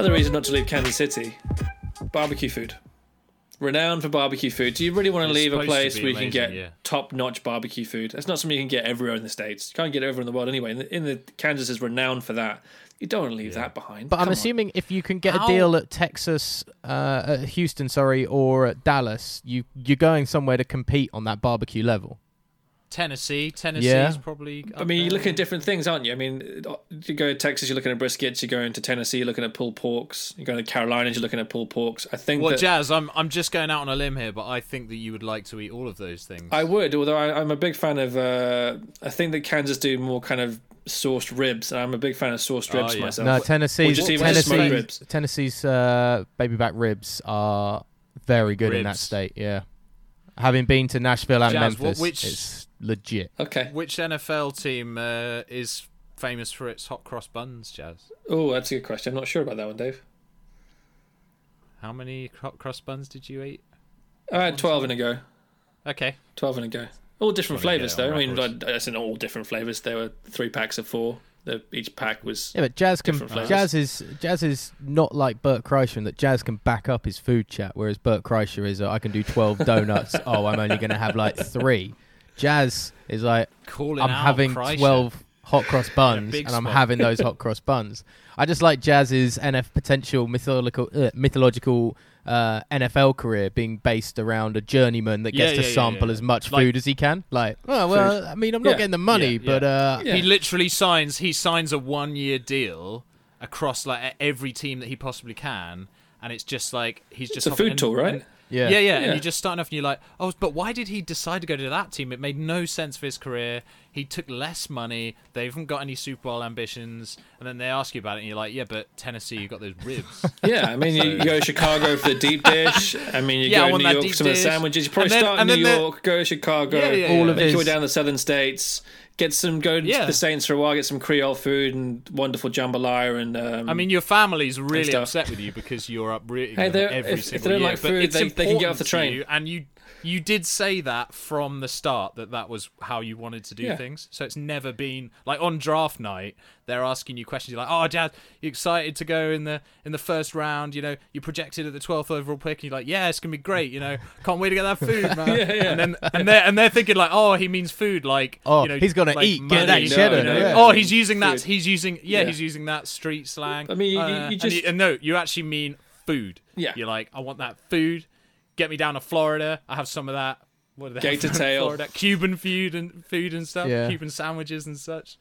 Another reason not to leave Kansas City, barbecue food. Renowned for barbecue food. Do you really want to it's leave a place where you amazing, can get yeah. top-notch barbecue food? That's not something you can get everywhere in the States. You can't get it everywhere in the world anyway. In the, in the Kansas is renowned for that. You don't want to leave yeah. that behind. But Come I'm assuming on. if you can get Ow. a deal at Texas, uh, at Houston, sorry, or at Dallas, you you're going somewhere to compete on that barbecue level. Tennessee, Tennessee yeah. is probably. I mean, there. You're looking at different things, aren't you? I mean, you go to Texas, you're looking at briskets. You go into Tennessee, you're looking at pulled porks. You go to Carolinas, you're looking at pulled porks. I think. Well, that, Jazz, I'm I'm just going out on a limb here, but I think that you would like to eat all of those things. I would, although I, I'm a big fan of. Uh, I think that Kansas do more kind of sourced ribs, and I'm a big fan of sourced ribs oh, yeah. myself. No, Tennessee's just even Tennessee's, smoked ribs. Tennessee's uh, baby back ribs are very good ribs. in that state. Yeah, having been to Nashville and Jazz, Memphis, which, it's legit. Okay. Which N F L team uh, is famous for its hot cross buns, Jazz? Oh, that's a good question. I'm not sure about that one, Dave. How many hot cross buns did you eat? I had twelve in a go. Okay. twelve in a go. All different flavours, though. I mean, that's in all different flavours. There were three packs of four. The, each pack was yeah, but Jazz can Jazz is Jazz is not like Bert Kreischer in that Jazz can back up his food chat, whereas Bert Kreischer is uh, I can do twelve donuts. oh, I'm only going to have like three. Jazz is like Calling I'm having Kreischer. twelve hot cross buns, and I'm having those hot cross buns. I just like Jazz's N F potential mythological uh, mythological uh, N F L career being based around a journeyman that gets yeah, to yeah, sample yeah, yeah. as much like, food as he can. Like, oh well, food. I mean, I'm not yeah, getting the money, yeah, but uh, yeah. he literally signs. He signs a one-year deal across like every team that he possibly can, and it's just like he's just it's a food tool, right? And, yeah. yeah, yeah, yeah. And you just start off, and you're like, oh, but why did he decide to go to that team? It made no sense for his career. He took less money. They haven't got any Super Bowl ambitions. And then they ask you about it, and you're like, yeah, but Tennessee, you got those ribs. yeah, I mean, so. you go to Chicago for the deep dish. I mean, you yeah, go to New York for some dish. of the sandwiches. You probably then, start in New York, the... go to Chicago, yeah, yeah, all yeah. of make his... your way down the southern states. Get some, go yeah. to the Saints for a while, get some Creole food and wonderful jambalaya. And um, I mean, your family's really upset with you because you're uprooting hey, them every if, single if they don't year. Like food, they, they can get off the train. You, and you you did say that from the start, that that was how you wanted to do yeah. things. So it's never been, like on draft night, they're asking you questions. You're like, oh, Dad, you're excited to go in the in the first round. You know, you're projected at the twelfth overall pick. And you're like, yeah, it's going to be great. You know, can't wait to get that food, man. yeah, yeah. And, then, and, they're, and they're thinking like, oh, he means food. Like, oh, you know, he's got to like eat, money, get that cheddar. You know? yeah. Oh, he's using that. He's using yeah, yeah, he's using that street slang. I mean, you, uh, you just and, you, and no, you actually mean food. Yeah, you're like, I want that food. Get me down to Florida. I have some of that. What are they? Gator tail. Florida? Cuban food and food and stuff. Yeah. Cuban sandwiches and such.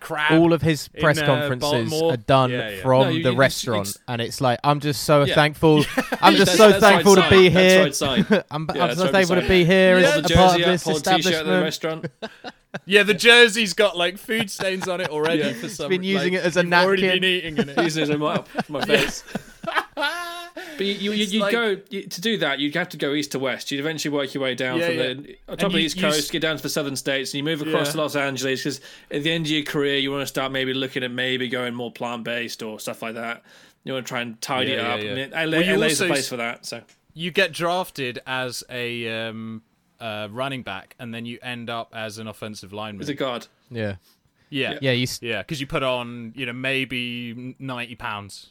Crab. All of his press in, uh, conferences Baltimore. are done yeah, yeah. from no, you, the you, restaurant, ex- and it's like I'm just so yeah. thankful. Yeah. I'm just that's, so that's thankful right to be here. That's right I'm, yeah, I'm that's so right thankful to be here yeah. as a part of this establishment. The restaurant. yeah, the jersey's got like food stains on it already. yeah. For some, been using like, it as a you've napkin. Already been eating in it. Using it as my, my face. But you, you, you like, go you, to do that. You'd have to go east to west. You'd eventually work your way down yeah, from yeah. the on top you, of the East Coast, you, get down to the southern states, and you move across yeah. to Los Angeles. Because at the end of your career, you want to start maybe looking at maybe going more plant based or stuff like that. You want to try and tidy yeah, it yeah, up. Yeah. I mean, L A, well, L A's also, the place for that. So you get drafted as a um, uh, running back, and then you end up as an offensive lineman. As a guard. Yeah. Yeah. Yeah. Because you, yeah, you put on, you know, maybe ninety pounds.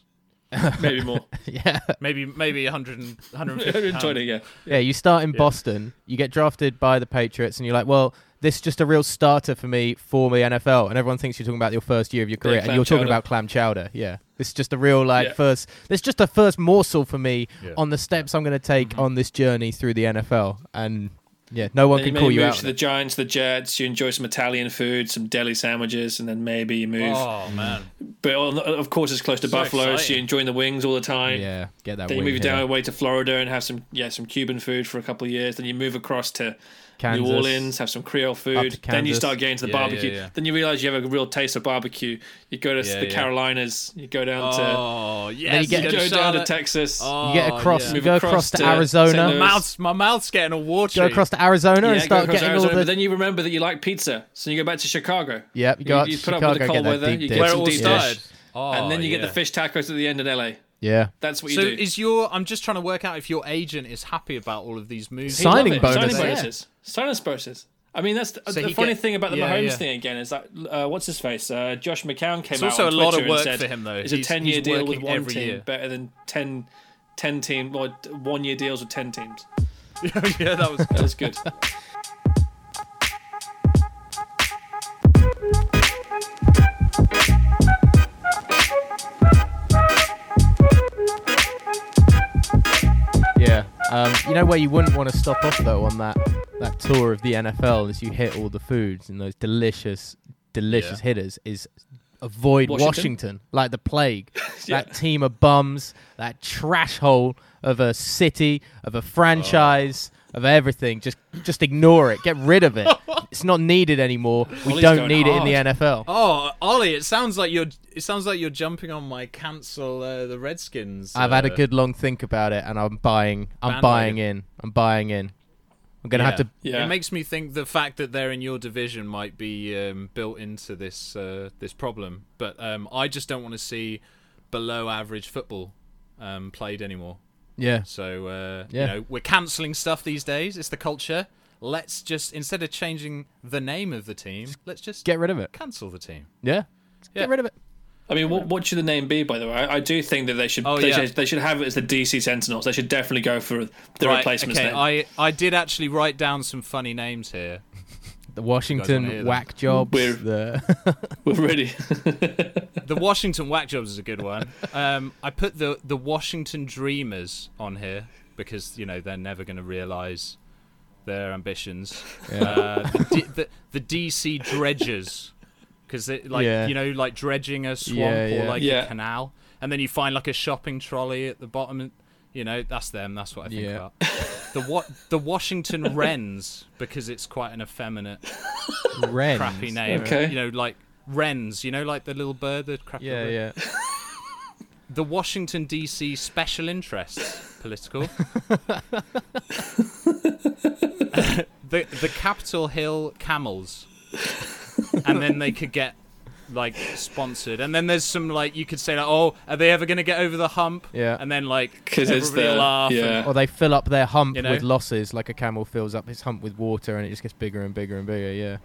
Maybe more. yeah. Maybe maybe one hundred, one hundred fifty, one hundred twenty, yeah. yeah. Yeah, you start in yeah. Boston, you get drafted by the Patriots, and you're like, well, this is just a real starter for me, for my N F L. And everyone thinks you're talking about your first year of your career, yeah, and you're chowder. talking about clam chowder, yeah. This is just a real, like, yeah. first... This is just a first morsel for me yeah. on the steps I'm going to take mm-hmm. on this journey through the N F L. And, yeah, no one and can you call you out. You move to the Giants, the Jets, you enjoy some Italian food, some deli sandwiches, and then maybe you move... Oh, man. But of course, it's close to so Buffalo, exciting. So you're enjoying the wings all the time. Yeah, get that. Then you move down away to Florida and have some, yeah, some Cuban food for a couple of years. Then you move across to Kansas, New Orleans, have some Creole food. Then you start getting to the yeah, barbecue. Yeah, yeah. Then you realize you have a real taste of barbecue. You go to yeah, the yeah. Carolinas. You go down to. Oh yes. You, you go to down to Texas. Oh, you get across. Yeah. You go across, across to, to Arizona. My mouth's, my mouth's getting all watery. Go across to Arizona yeah, and start getting Arizona, all the. But then you remember that you like pizza, so you go back to Chicago. Yep. You go you, you to put Chicago, up with the cold weather. You get some deep dish. Oh, and then you yeah. get the fish tacos at the end in L A. Yeah, that's what you so do. So is your? I'm just trying to work out if your agent is happy about all of these moves. Signing bonuses, signing bonuses, yeah. signing bonuses. I mean, that's the, so the funny get, thing about the yeah, Mahomes yeah. thing again is that uh, what's his face? Uh, Josh McCown came it's out also on a lot of work said, for him though. It's he's, a ten-year deal with one team year. better than ten, ten team or one-year deals with ten teams. yeah, that was that was good. Yeah, um, you know where you wouldn't want to stop off though on that. That tour of the N F L as you hit all the foods and those delicious, delicious yeah. hitters is avoid Washington, Washington like the plague. yeah. That team of bums, that trash hole of a city, of a franchise, oh. of everything. Just just ignore it. Get rid of it. It's not needed anymore. We Ollie's don't need hard. it in the N F L. Oh, Ollie, it sounds like you're it sounds like you're jumping on my cancel uh, the Redskins. I've uh, had a good long think about it and I'm buying I'm buying wagon. in. I'm buying in. I'm gonna yeah. have to. Yeah. It makes me think the fact that they're in your division might be um, built into this uh, this problem. But um, I just don't want to see below average football um, played anymore. Yeah. So uh, yeah. you know, we're cancelling stuff these days. It's the culture. Let's just, instead of changing the name of the team, let's just get rid of it. Cancel the team. Yeah. yeah. Get rid of it. I mean, what, what should the name be, by the way? I, I do think that they should, oh, they, yeah. should, they should have it as the D C Sentinels. They should definitely go for the right, replacement's okay. name. I, I did actually write down some funny names here. The Washington Whack Jobs. We're, the... we're ready. The Washington Whack Jobs is a good one. Um, I put the, the Washington Dreamers on here because, you know, they're never going to realise their ambitions. Yeah. Uh, the, the, the D C Dredgers. Because, like, yeah. you know, like dredging a swamp yeah, yeah. or, like, yeah. a canal. And then you find, like, a shopping trolley at the bottom. And, you know, that's them. That's what I think yeah. about. The what? The Washington Wrens, because it's quite an effeminate, Wrens. crappy name. Okay. You know, like, wrens. You know, like the little bird, the crappy Yeah, bird. yeah. The Washington, D C Special Interests. Political. the The Capitol Hill Camels. And then they could get, like, sponsored. And then there's some, like, you could say, like, oh, are they ever going to get over the hump? Yeah. And then, like, everybody will laugh. Yeah. And, or they fill up their hump you know? with losses, like a camel fills up his hump with water and it just gets bigger and bigger and bigger, yeah.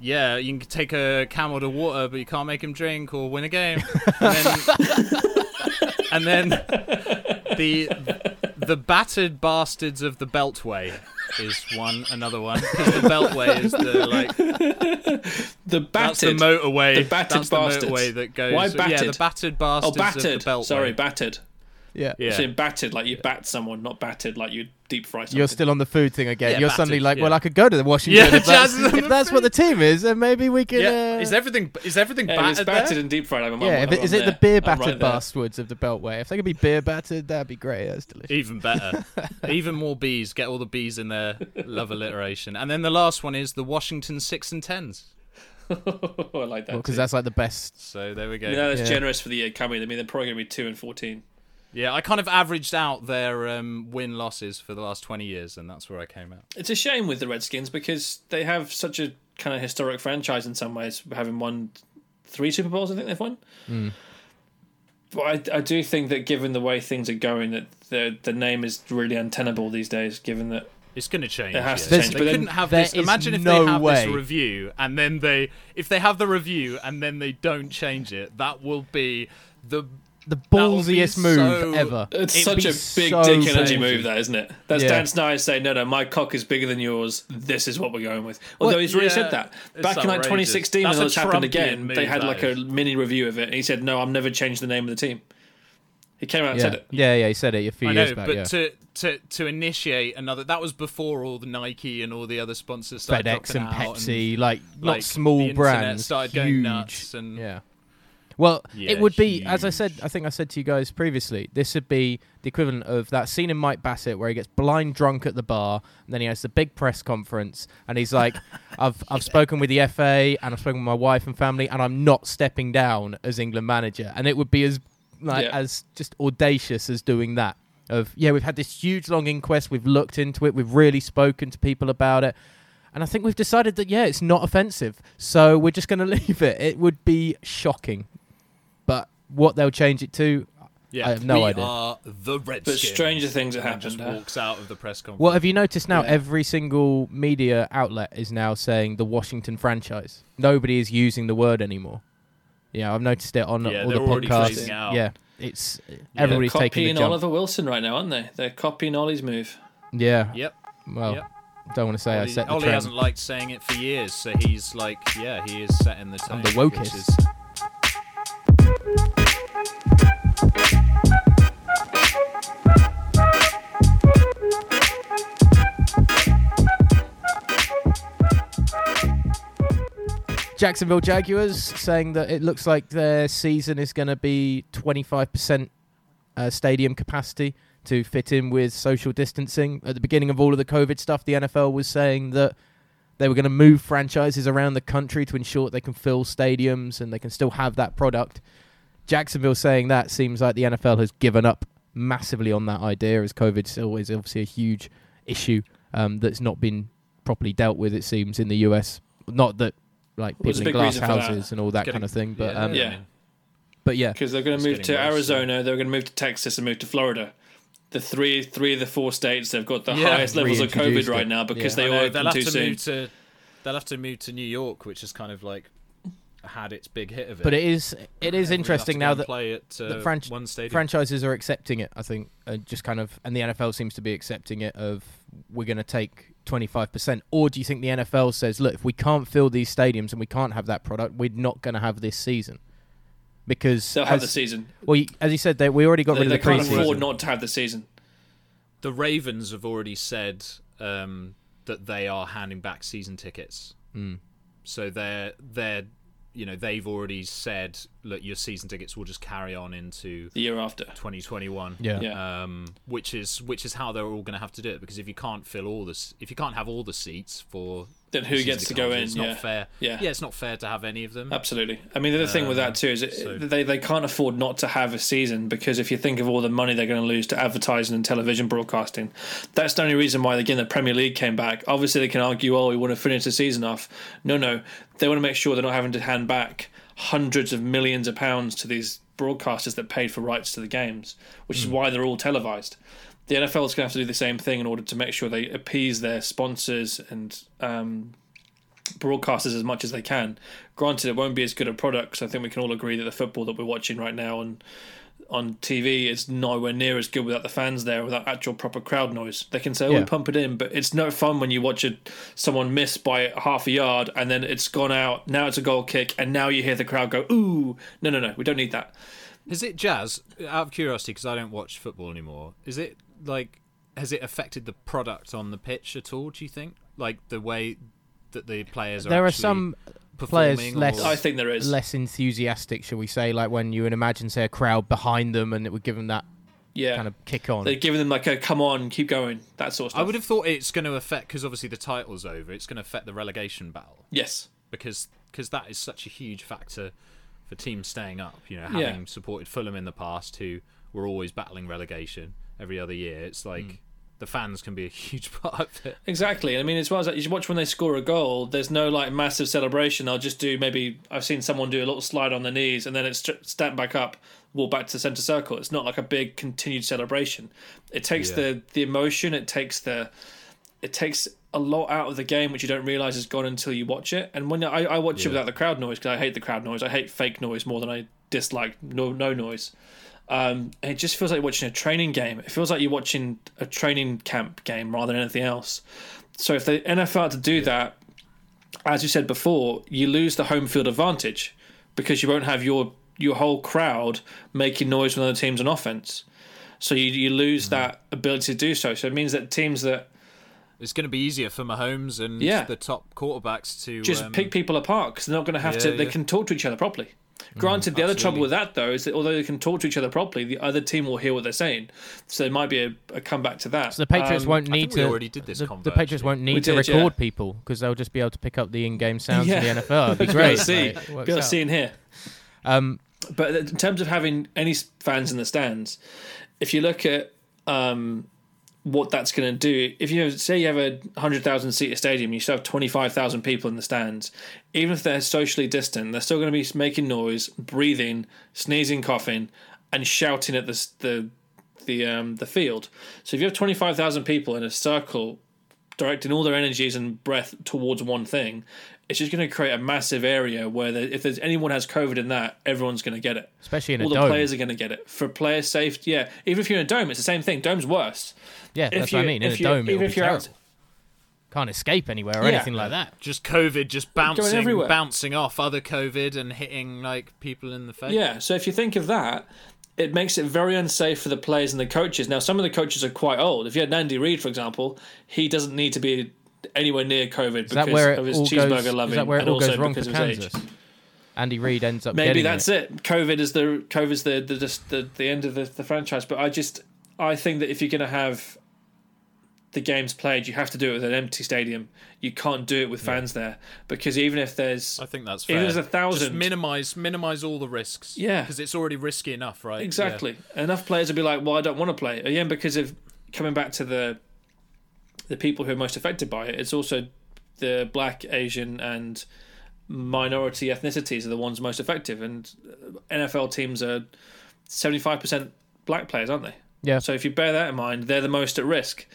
Yeah, you can take a camel to water, but you can't make him drink or win a game. And then, and then the the battered bastards of the Beltway. Is one another one because the beltway is the like the battered that's the motorway the battered that's the motorway that goes why battered yeah the battered bastards oh battered of the beltway. sorry battered yeah yeah so battered like you bat someone not battered like you deep fry something. You're still on the food thing again yeah, you're battered, suddenly like yeah. well I could go to the Washington yeah, if that's, if that's what the team is then maybe we can yeah. uh... is everything is everything yeah, battered, battered and deep fried I'm, yeah I'm, I'm, is I'm it there. the beer battered right bastards of the beltway if they could be beer battered that'd be great that's delicious even better even more bees get all the bees in there love alliteration and then the last one is the Washington six and tens I like that because well, that's like the best so there we go you know, that's yeah. generous for the year coming I mean they're probably going to be two and fourteen Yeah, I kind of averaged out their um, win-losses for the last twenty years, and that's where I came out. It's a shame with the Redskins because they have such a kind of historic franchise in some ways, having won three Super Bowls, I think they've won. Mm. But I, I do think that given the way things are going, that the the name is really untenable these days, given that... It's going to change. It has yeah. to change. They but couldn't have this. Imagine if no they have way. this review, and then they... If they have the review, and then they don't change it, that will be the... The ballsiest move so, ever. It's It'd such a big so dick energy move, that, isn't it? That's yeah. Dan Snyder saying, no, no, my cock is bigger than yours. This is what we're going with. Although well, he's really yeah, said that. Back in like twenty sixteen, That's when this happened again, move, they had like is. a mini review of it. And he said, no, I've never changed the name of the team. He came out and yeah. said it. Yeah, yeah, he said it a few I years know, back. But yeah. to, to, to initiate another, that was before all the Nike and all the other sponsors started FedEx and Pepsi, and, like, like not small brands. started huge. going nuts. And, yeah. Well, yeah, it would be, huge. as I said, I think I said to you guys previously, this would be the equivalent of that scene in Mike Bassett where he gets blind drunk at the bar and then he has the big press conference and he's like, I've I've spoken with the F A and I've spoken with my wife and family and I'm not stepping down as England manager. And it would be as like yeah. as just audacious as doing that of, yeah, we've had this huge long inquest, we've looked into it, we've really spoken to people about it. And I think we've decided that, yeah, it's not offensive, so we're just going to leave it. It would be shocking. But what they'll change it to, Yeah, I have no we idea. We are the Redskins. But stranger things have happened. Just walks out of the press conference. Well, have you noticed now yeah. every single media outlet is now saying the Washington franchise? Nobody is using the word anymore. Yeah, I've noticed it on yeah, all the podcasts. Out. Yeah, it's everybody's yeah, taking the jump. They're copying Oliver Wilson right now, aren't they? They're copying Ollie's move. Yeah. Yep. Well, yep. Don't want to say Ollie, I set the Ollie trend. Hasn't liked saying it for years, so he's like, yeah, he is setting the tone. I'm the wokest. Jacksonville Jaguars saying that it looks like their season is going to be twenty-five percent uh, stadium capacity to fit in with social distancing. At the beginning of all of the COVID stuff, the N F L was saying that they were going to move franchises around the country to ensure they can fill stadiums and they can still have that product. Jacksonville saying that seems like the N F L has given up massively on that idea, as COVID still is obviously a huge issue um, that's not been properly dealt with, it seems, in the U S. Not that like people in glass houses and all that kind of thing, but um, yeah, but yeah, because they're going to move to Arizona, they're going to move to Texas, and move to Florida. The three, three of the four states they've got the yeah. highest levels of COVID right now because yeah. they all opened too soon. To, they'll have to move to New York, which is kind of like had its big hit of it. But it is, it is and interesting now that play at, uh, the franch- one franchises are accepting it. I think uh, just kind of, and the N F L seems to be accepting it. Of we're going to take twenty-five percent, or do you think the N F L says, look, if we can't fill these stadiums and we can't have that product, we're not going to have this season? Because they'll as, have the season. Well, you, as you said, they, we already got they, rid of the preseason. They can't pre-season. afford not to have the season. The Ravens have already said um, that they are handing back season tickets. Mm. So they're they're you know they've already said, look, your season tickets will just carry on into the year after twenty twenty-one. Yeah. yeah. Um, which is which is how they're all going to have to do it, because if you can't fill all this, if you can't have all the seats for then who gets to go in? It's not yeah. fair. Yeah. yeah, it's not fair to have any of them. Absolutely. I mean, the other uh, thing with that too is it, so. they, they can't afford not to have a season, because if you think of all the money they're going to lose to advertising and television broadcasting, that's the only reason why, again, the Premier League came back. Obviously, they can argue, oh, we want to finish the season off. No, no. They want to make sure they're not having to hand back hundreds of millions of pounds to these broadcasters that paid for rights to the games, which mm. is why they're all televised. The N F L is going to have to do the same thing in order to make sure they appease their sponsors and um, broadcasters as much as they can. Granted, it won't be as good a product. So I think we can all agree that the football that we're watching right now on on T V is nowhere near as good without the fans there, without actual proper crowd noise. They can say, oh, yeah. we pump it in, but it's no fun when you watch a, someone miss by half a yard and then it's gone out, now it's a goal kick, and now you hear the crowd go, ooh, no, no, no, we don't need that. Is it, Jazz, out of curiosity, because I don't watch football anymore, is it, like, has it affected the product on the pitch at all, do you think? Like, the way that the players are there are some players less or... I think there is less enthusiastic, shall we say, like when you would imagine, say, a crowd behind them and it would give them that yeah. kind of kick on. They're giving them like a come on, keep going, that sort of stuff. I would have thought it's going to affect, because obviously the title's over, it's going to affect the relegation battle. Yes. Because cause that is such a huge factor for teams staying up. You know, having yeah. supported Fulham in the past, who were always battling relegation every other year, it's like mm. the fans can be a huge part of it. Exactly. I mean, as well as that, you watch when they score a goal, there's no like massive celebration. I'll just do maybe, I've seen someone do a little slide on their knees and then it's stand back up, walk back to the centre circle. It's not like a big continued celebration. It takes yeah. the, the emotion, it takes the, it takes a lot out of the game, which you don't realise is gone until you watch it. And when I, I watch yeah. it without the crowd noise, because I hate the crowd noise. I hate fake noise more than I dislike no no noise. Um, and it just feels like you're watching a training game. It feels like you're watching a training camp game rather than anything else. So if the N F L had to do yeah. that, as you said before, you lose the home field advantage, because you won't have your your whole crowd making noise when other teams on offense. So you you lose mm-hmm. that ability to do so. So it means that teams that it's going to be easier for Mahomes and yeah. the top quarterbacks to just um, pick people apart, because they're not going to have yeah, to. They yeah. can talk to each other properly. Granted, mm, the absolutely. other trouble with that, though, is that although they can talk to each other properly, the other team will hear what they're saying. So there might be a, a comeback to that. So the Patriots um, won't need to. We already did this. The, the Patriots won't need did, to record yeah. people, because they'll just be able to pick up the in-game sounds yeah. of the N F L. It'd be great. see, like, be able to see and hear. Um, but in terms of having any fans in the stands, if you look at um, what that's going to do, if you say you have a one hundred thousand seat stadium, you still have twenty-five thousand people in the stands. Even if they're socially distant, they're still going to be making noise, breathing, sneezing, coughing, and shouting at the the the um, the field. So if you have twenty-five thousand people in a circle directing all their energies and breath towards one thing, it's just going to create a massive area where the, if there's anyone has COVID in that, everyone's going to get it. Especially in a dome. All the players are going to get it. For player safety, yeah. Even if you're in a dome, it's the same thing. Dome's worse. Yeah, that's what I mean. In a dome, it'll be terrible. Can't escape anywhere or yeah. anything like that. Just COVID, just bouncing, bouncing off other COVID and hitting like people in the face. Yeah, so if you think of that, it makes it very unsafe for the players and the coaches. Now, some of the coaches are quite old. If you had Andy Reid, for example, he doesn't need to be anywhere near COVID because of his cheeseburger loving and also because of his age. Andy Reid ends up maybe that's it. COVID is the COVID's the the just the, the end of the, the franchise. But I just I think that if you're going to have the games played, you have to do it with an empty stadium. You can't do it with fans yeah. there because even if there's, I think that's fair. If there's a thousand, just minimize minimize all the risks. Yeah, because it's already risky enough, right? Exactly. Yeah. Enough players will be like, "Well, I don't want to play." Again, because of coming back to the the people who are most affected by it, it's also the black, Asian, and minority ethnicities are the ones most affected. And N F L teams are seventy-five percent black players, aren't they? Yeah. So if you bear that in mind, they're the most at risk.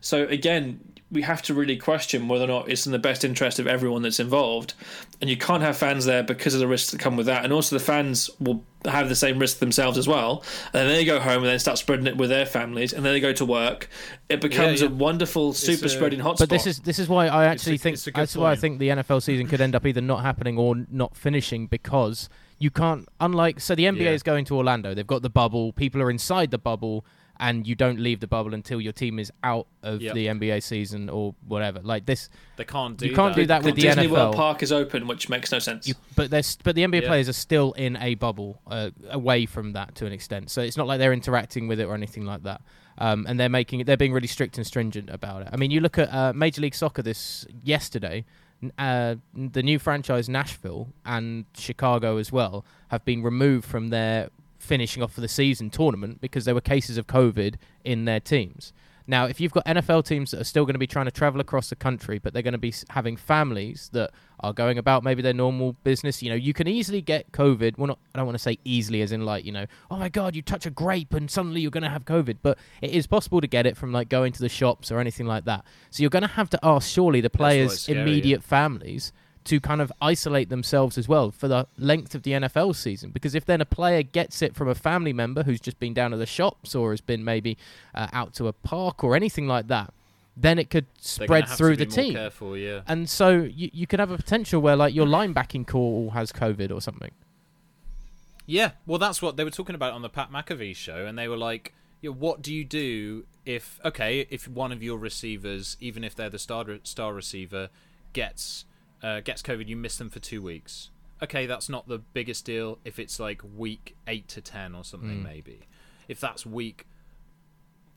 So again, we have to really question whether or not it's in the best interest of everyone that's involved. And you can't have fans there because of the risks that come with that. And also the fans will have the same risk themselves as well. And then they go home and then start spreading it with their families. And then they go to work. It becomes yeah, yeah. a wonderful super a, spreading hotspot. But this is this is why I actually a, think that's why I think the N F L season could end up either not happening or not finishing because you can't. Unlike so the N B A yeah. is going to Orlando. They've got the bubble. People are inside the bubble. And you don't leave the bubble until your team is out of yep. the N B A season or whatever. Like this, they can't do. You can't that. do that with the, the N F L. Disney World Park is open, which makes no sense. You, but but the N B A yeah. players are still in a bubble, uh, away from that to an extent. So it's not like they're interacting with it or anything like that. Um, and they're making it. They're being really strict and stringent about it. I mean, you look at uh, Major League Soccer this yesterday. Uh, the new franchise Nashville and Chicago as well have been removed from their finishing off for the season tournament because there were cases of COVID in their teams. Now, if you've got N F L teams that are still going to be trying to travel across the country, but they're going to be having families that are going about maybe their normal business, you know, you can easily get COVID. Well, not, I don't want to say easily as in like, you know, oh my God, you touch a grape and suddenly you're going to have COVID. But it is possible to get it from like going to the shops or anything like that. So you're going to have to ask surely the players' scary, immediate yeah. families to kind of isolate themselves as well for the length of the N F L season. Because if then a player gets it from a family member who's just been down to the shops or has been maybe uh, out to a park or anything like that, then it could spread through the team. Careful, yeah. And so you, you could have a potential where like your linebacking core has COVID or something. Yeah, well, that's what they were talking about on the Pat McAfee show. And they were like, yeah, what do you do if, okay, if one of your receivers, even if they're the star, star receiver, gets... Uh, gets COVID, you miss them for two weeks. Okay, that's not the biggest deal if it's like week eight to ten or something, mm. maybe. If that's week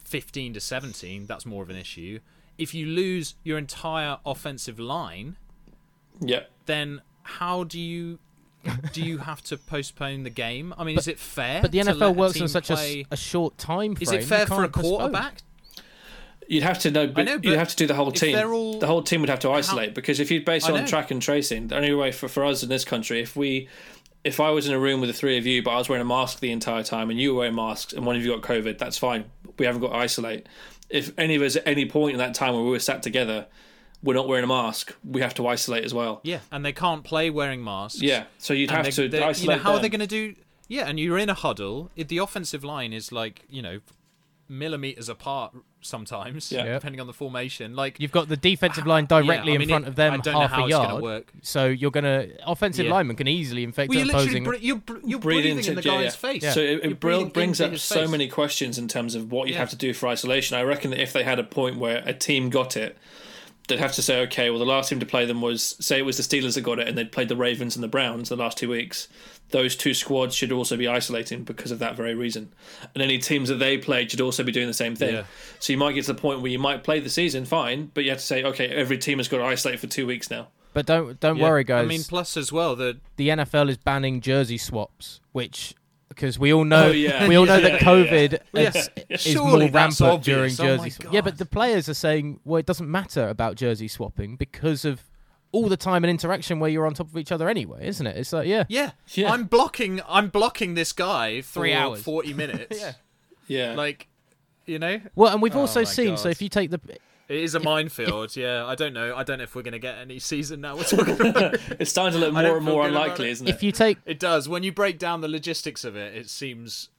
fifteen to seventeen, that's more of an issue. If you lose your entire offensive line, yeah, then how do you do you have to postpone the game? I mean, but, is it fair? But the N F L works on such a, a short time frame. Is it fair for a quarterback? Postpone. You'd have to know, but know, but you'd have to do the whole team. All, the whole team would have to isolate how, because if you base it on track and tracing, the only way for, for us in this country, if we, if I was in a room with the three of you, but I was wearing a mask the entire time and you were wearing masks and one of you got COVID, that's fine. We haven't got to isolate. If any of us at any point in that time where we were sat together, we're not wearing a mask, we have to isolate as well. Yeah, and they can't play wearing masks. Yeah, so you'd have they, to isolate. You know, how them. are they going to do? Yeah, and you're in a huddle. If the offensive line is like, you know, millimeters apart sometimes, yeah. depending on the formation. Like you've got the defensive line directly yeah, I mean, in front it, of them, I don't half know how a yard. It's gonna work. So you're gonna offensive yeah. lineman can easily infect. Well, you're opposing. Bre- you're, br- you're breathing, breathing in the guy's yeah, yeah. face. Yeah. So it, it brings up so many questions in terms of what you yeah. have to do for isolation. I reckon that if they had a point where a team got it, they'd have to say, okay, well, the last team to play them was, say, it was the Steelers that got it, and they'd played the Ravens and the Browns the last two weeks. Those two squads should also be isolating because of that very reason. And any teams that they played should also be doing the same thing. Yeah. So you might get to the point where you might play the season, fine, but you have to say, okay, every team has got to isolate for two weeks now. But don't don't yeah. worry, guys. I mean, plus as well, the the N F L is banning jersey swaps, which because we all know oh, yeah. we all know yeah, that COVID yeah, yeah. is, yeah. is more rampant obvious. during jersey. Oh sw- yeah, but the players are saying, well, it doesn't matter about jersey swapping because of all the time an interaction where you're on top of each other anyway, isn't it? It's like, yeah. Yeah. yeah. I'm blocking I'm blocking this guy for Three hours. forty minutes. yeah. Yeah. Like, you know? Well, and we've oh also seen, God. so if you take the... It is a minefield, yeah. I don't know. I don't know if we're going to get any season now. We're talking about it. It's starting to look more and more unlikely, isn't it? If you take... It does. When you break down the logistics of it, it seems...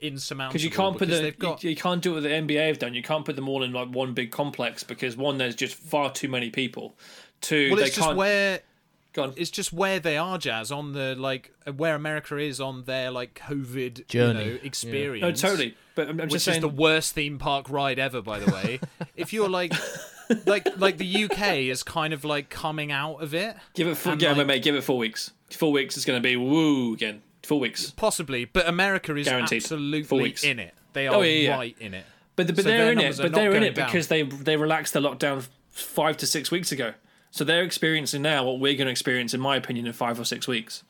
insurmountable because you can't put them, got... you, you can't do what the N B A have done. You can't put them all in like one big complex because one, there's just far too many people. Two, well, it's they just can't... where Go on. It's just where they are, Jazz, on the like where America is on their like COVID journey, you know, experience. Yeah. No, totally. But I'm, I'm which just saying... is the worst theme park ride ever, by the way. If you're like. like, like the U K is kind of like coming out of it. Give it, four, yeah, like... mate. Give it four weeks. Four weeks is going to be woo again. Four weeks, possibly, but America is Guaranteed. absolutely in it. They are oh, yeah, yeah. right in it. But the, but so they're in it. But they're in it down. because they they relaxed the lockdown five to six weeks ago. So they're experiencing now what we're going to experience, in my opinion, in five or six weeks.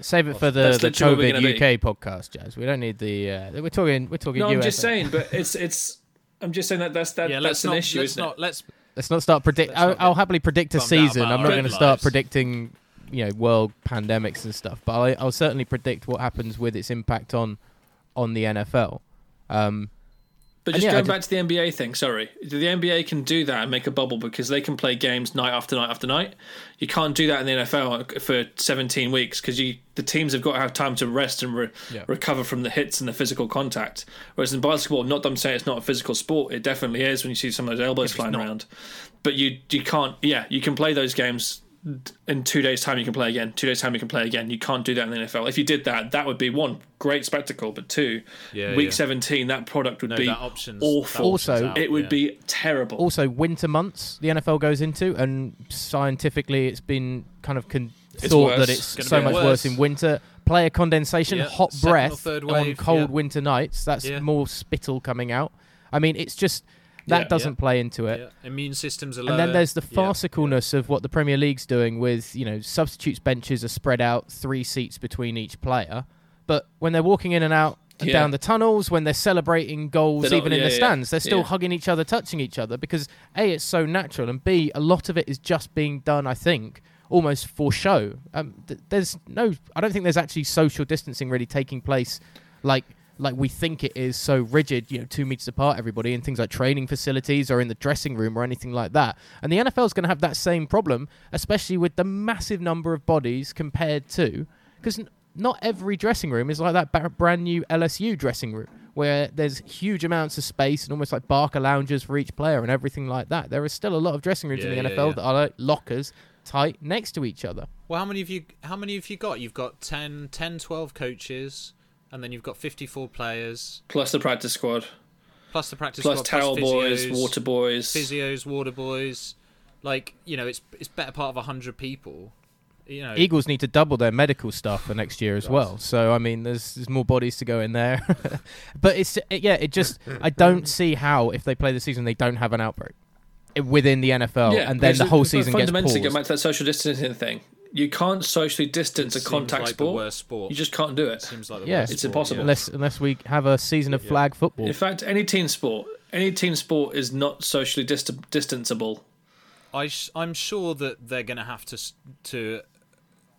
Save it for the, the COVID U K podcast, Jazz. We don't need the. Uh, we're talking. We're talking. No, U S. I'm just saying. But it's it's. I'm just saying that that's that, yeah, that's an not, issue, let's isn't not, it? Let's let's not start predict. I'll, I'll happily predict a season. I'm not going to start predicting. You know, world pandemics and stuff, but I, I'll certainly predict what happens with its impact on on the N F L. Um, but just yeah, going back to the N B A thing, sorry. The N B A can do that and make a bubble because they can play games night after night after night. You can't do that in the N F L for seventeen weeks because you the teams have got to have time to rest and re- yeah. recover from the hits and the physical contact. Whereas in basketball, not that I'm saying it's not a physical sport, it definitely is when you see some of those elbows if flying around. But you you can't, yeah, you can play those games in two days time you can play again two days time you can play again you can't do that in the N F L. If you did that, that would be one great spectacle, but two yeah, week yeah. seventeen that product would no, be awful. Also out, it would yeah. be terrible. Also winter months the N F L goes into, and scientifically it's been kind of con- thought worse. that it's, it's so much worse. worse in winter. Player condensation, yeah. hot Second breath on cold yeah. winter nights, that's yeah. more spittle coming out. I mean, it's just That yeah, doesn't yeah. play into it. Yeah. Immune systems are low. And then there's the farcicalness yeah, yeah. of what the Premier League's doing with, you know, substitutes benches are spread out three seats between each player. But when they're walking in and out and yeah. down the tunnels, when they're celebrating goals, they're even not, in yeah, the yeah. stands, they're still yeah. hugging each other, touching each other because A, it's so natural, and B, a lot of it is just being done, I think, almost for show. Um, th- there's no, I don't think there's actually social distancing really taking place like... like we think it is, so rigid, you know, two meters apart, everybody, in things like training facilities or in the dressing room or anything like that. And the N F L is going to have that same problem, especially with the massive number of bodies compared to, because n- not every dressing room is like that ba- brand new L S U dressing room where there's huge amounts of space and almost like barker lounges for each player and everything like that. There are still a lot of dressing rooms yeah, in the yeah, N F L yeah. that are like lockers tight next to each other. Well, how many of you, how many have you got? You've got ten, twelve coaches. And then you've got fifty-four players. Plus the practice squad. Plus the practice plus squad. Plus towel boys, water boys. Physios, water boys. Like, you know, it's it's better part of one hundred people. You know, Eagles need to double their medical staff for next year as God. well. So, I mean, there's, there's more bodies to go in there. But it's, it, yeah, it just, I don't see how, if they play the season, they don't have an outbreak within the N F L. Yeah, and then the whole season gets paused. Fundamentally, going back to that social distancing thing. You can't socially distance it a contact like sport. The worst sport. You just can't do it. It seems like the yeah, worst it's sport, impossible. Yeah. Unless unless we have a season of yeah. flag football. In fact, any team sport, any team sport is not socially dist- distanceable. I sh- I'm sure that they're going to have to to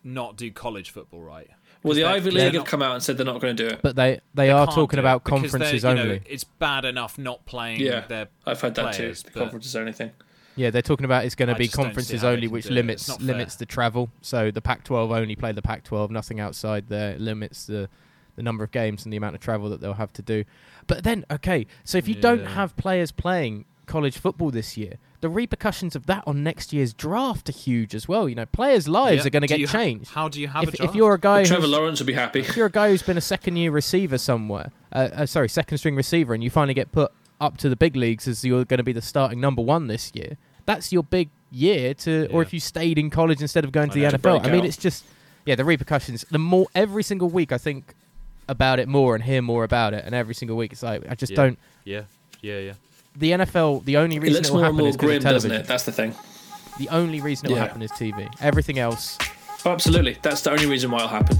not do college football, right? Well, the Ivy League have come out and said they're not going to do it. But they, they, they are talking about conferences only. Know, it's bad enough not playing yeah, their I've heard that players, too. The conferences only thing. Yeah, they're talking about it's going to I be conferences only, which limits limits the travel. So the Pac twelve only play the Pac twelve, nothing outside there. It limits the, the number of games and the amount of travel that they'll have to do. But then, okay, so if you yeah. don't have players playing college football this year, the repercussions of that on next year's draft are huge as well. You know, players' lives yeah. are going to get changed. Ha- how do you have if, a draft? If you're a guy well, Trevor Lawrence would be happy. If you're a guy who's been a second-year receiver somewhere, uh, uh, sorry, second-string receiver, and you finally get put up to the big leagues as you're going to be the starting number one this year, that's your big year to, yeah. or if you stayed in college instead of going to I the N F L. I mean, out. it's just, yeah, the repercussions. The more, every single week I think about it more and hear more about it, and every single week it's like, I just yeah. don't. Yeah, yeah, yeah. The N F L, the only reason it, it will happen is grim, television. Doesn't it? That's the thing. The only reason it yeah. will happen is T V. Everything else. Oh, absolutely. That's the only reason why it'll happen.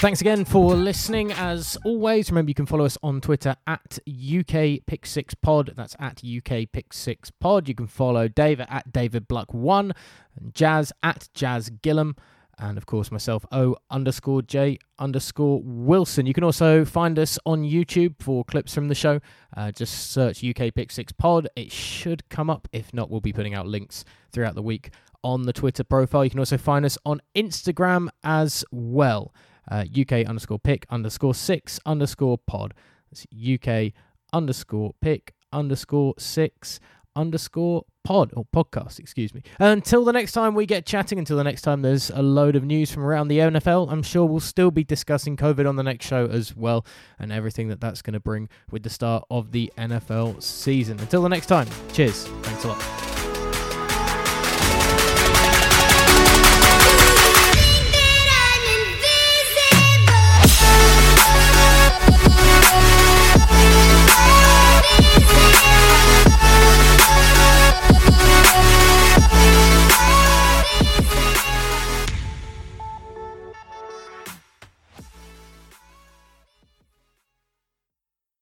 Thanks again for listening. As always, remember you can follow us on Twitter at U K Pick six Pod. That's at U K Pick six Pod. You can follow Dave at David Bluck one, and Jazz at Jazz Gillum, and of course myself, O underscore J underscore Wilson. You can also find us on YouTube for clips from the show. Uh, just search U K Pick six Pod. It should come up. If not, we'll be putting out links throughout the week on the Twitter profile. You can also find us on Instagram as well. Uh, UK underscore pick underscore six underscore pod. That's UK underscore pick underscore six underscore pod or podcast, excuse me. Until the next time we get chatting, until the next time there's a load of news from around the N F L. I'm sure we'll still be discussing COVID on the next show as well, and everything that that's going to bring with the start of the N F L season. Until the next time, cheers. Thanks a lot.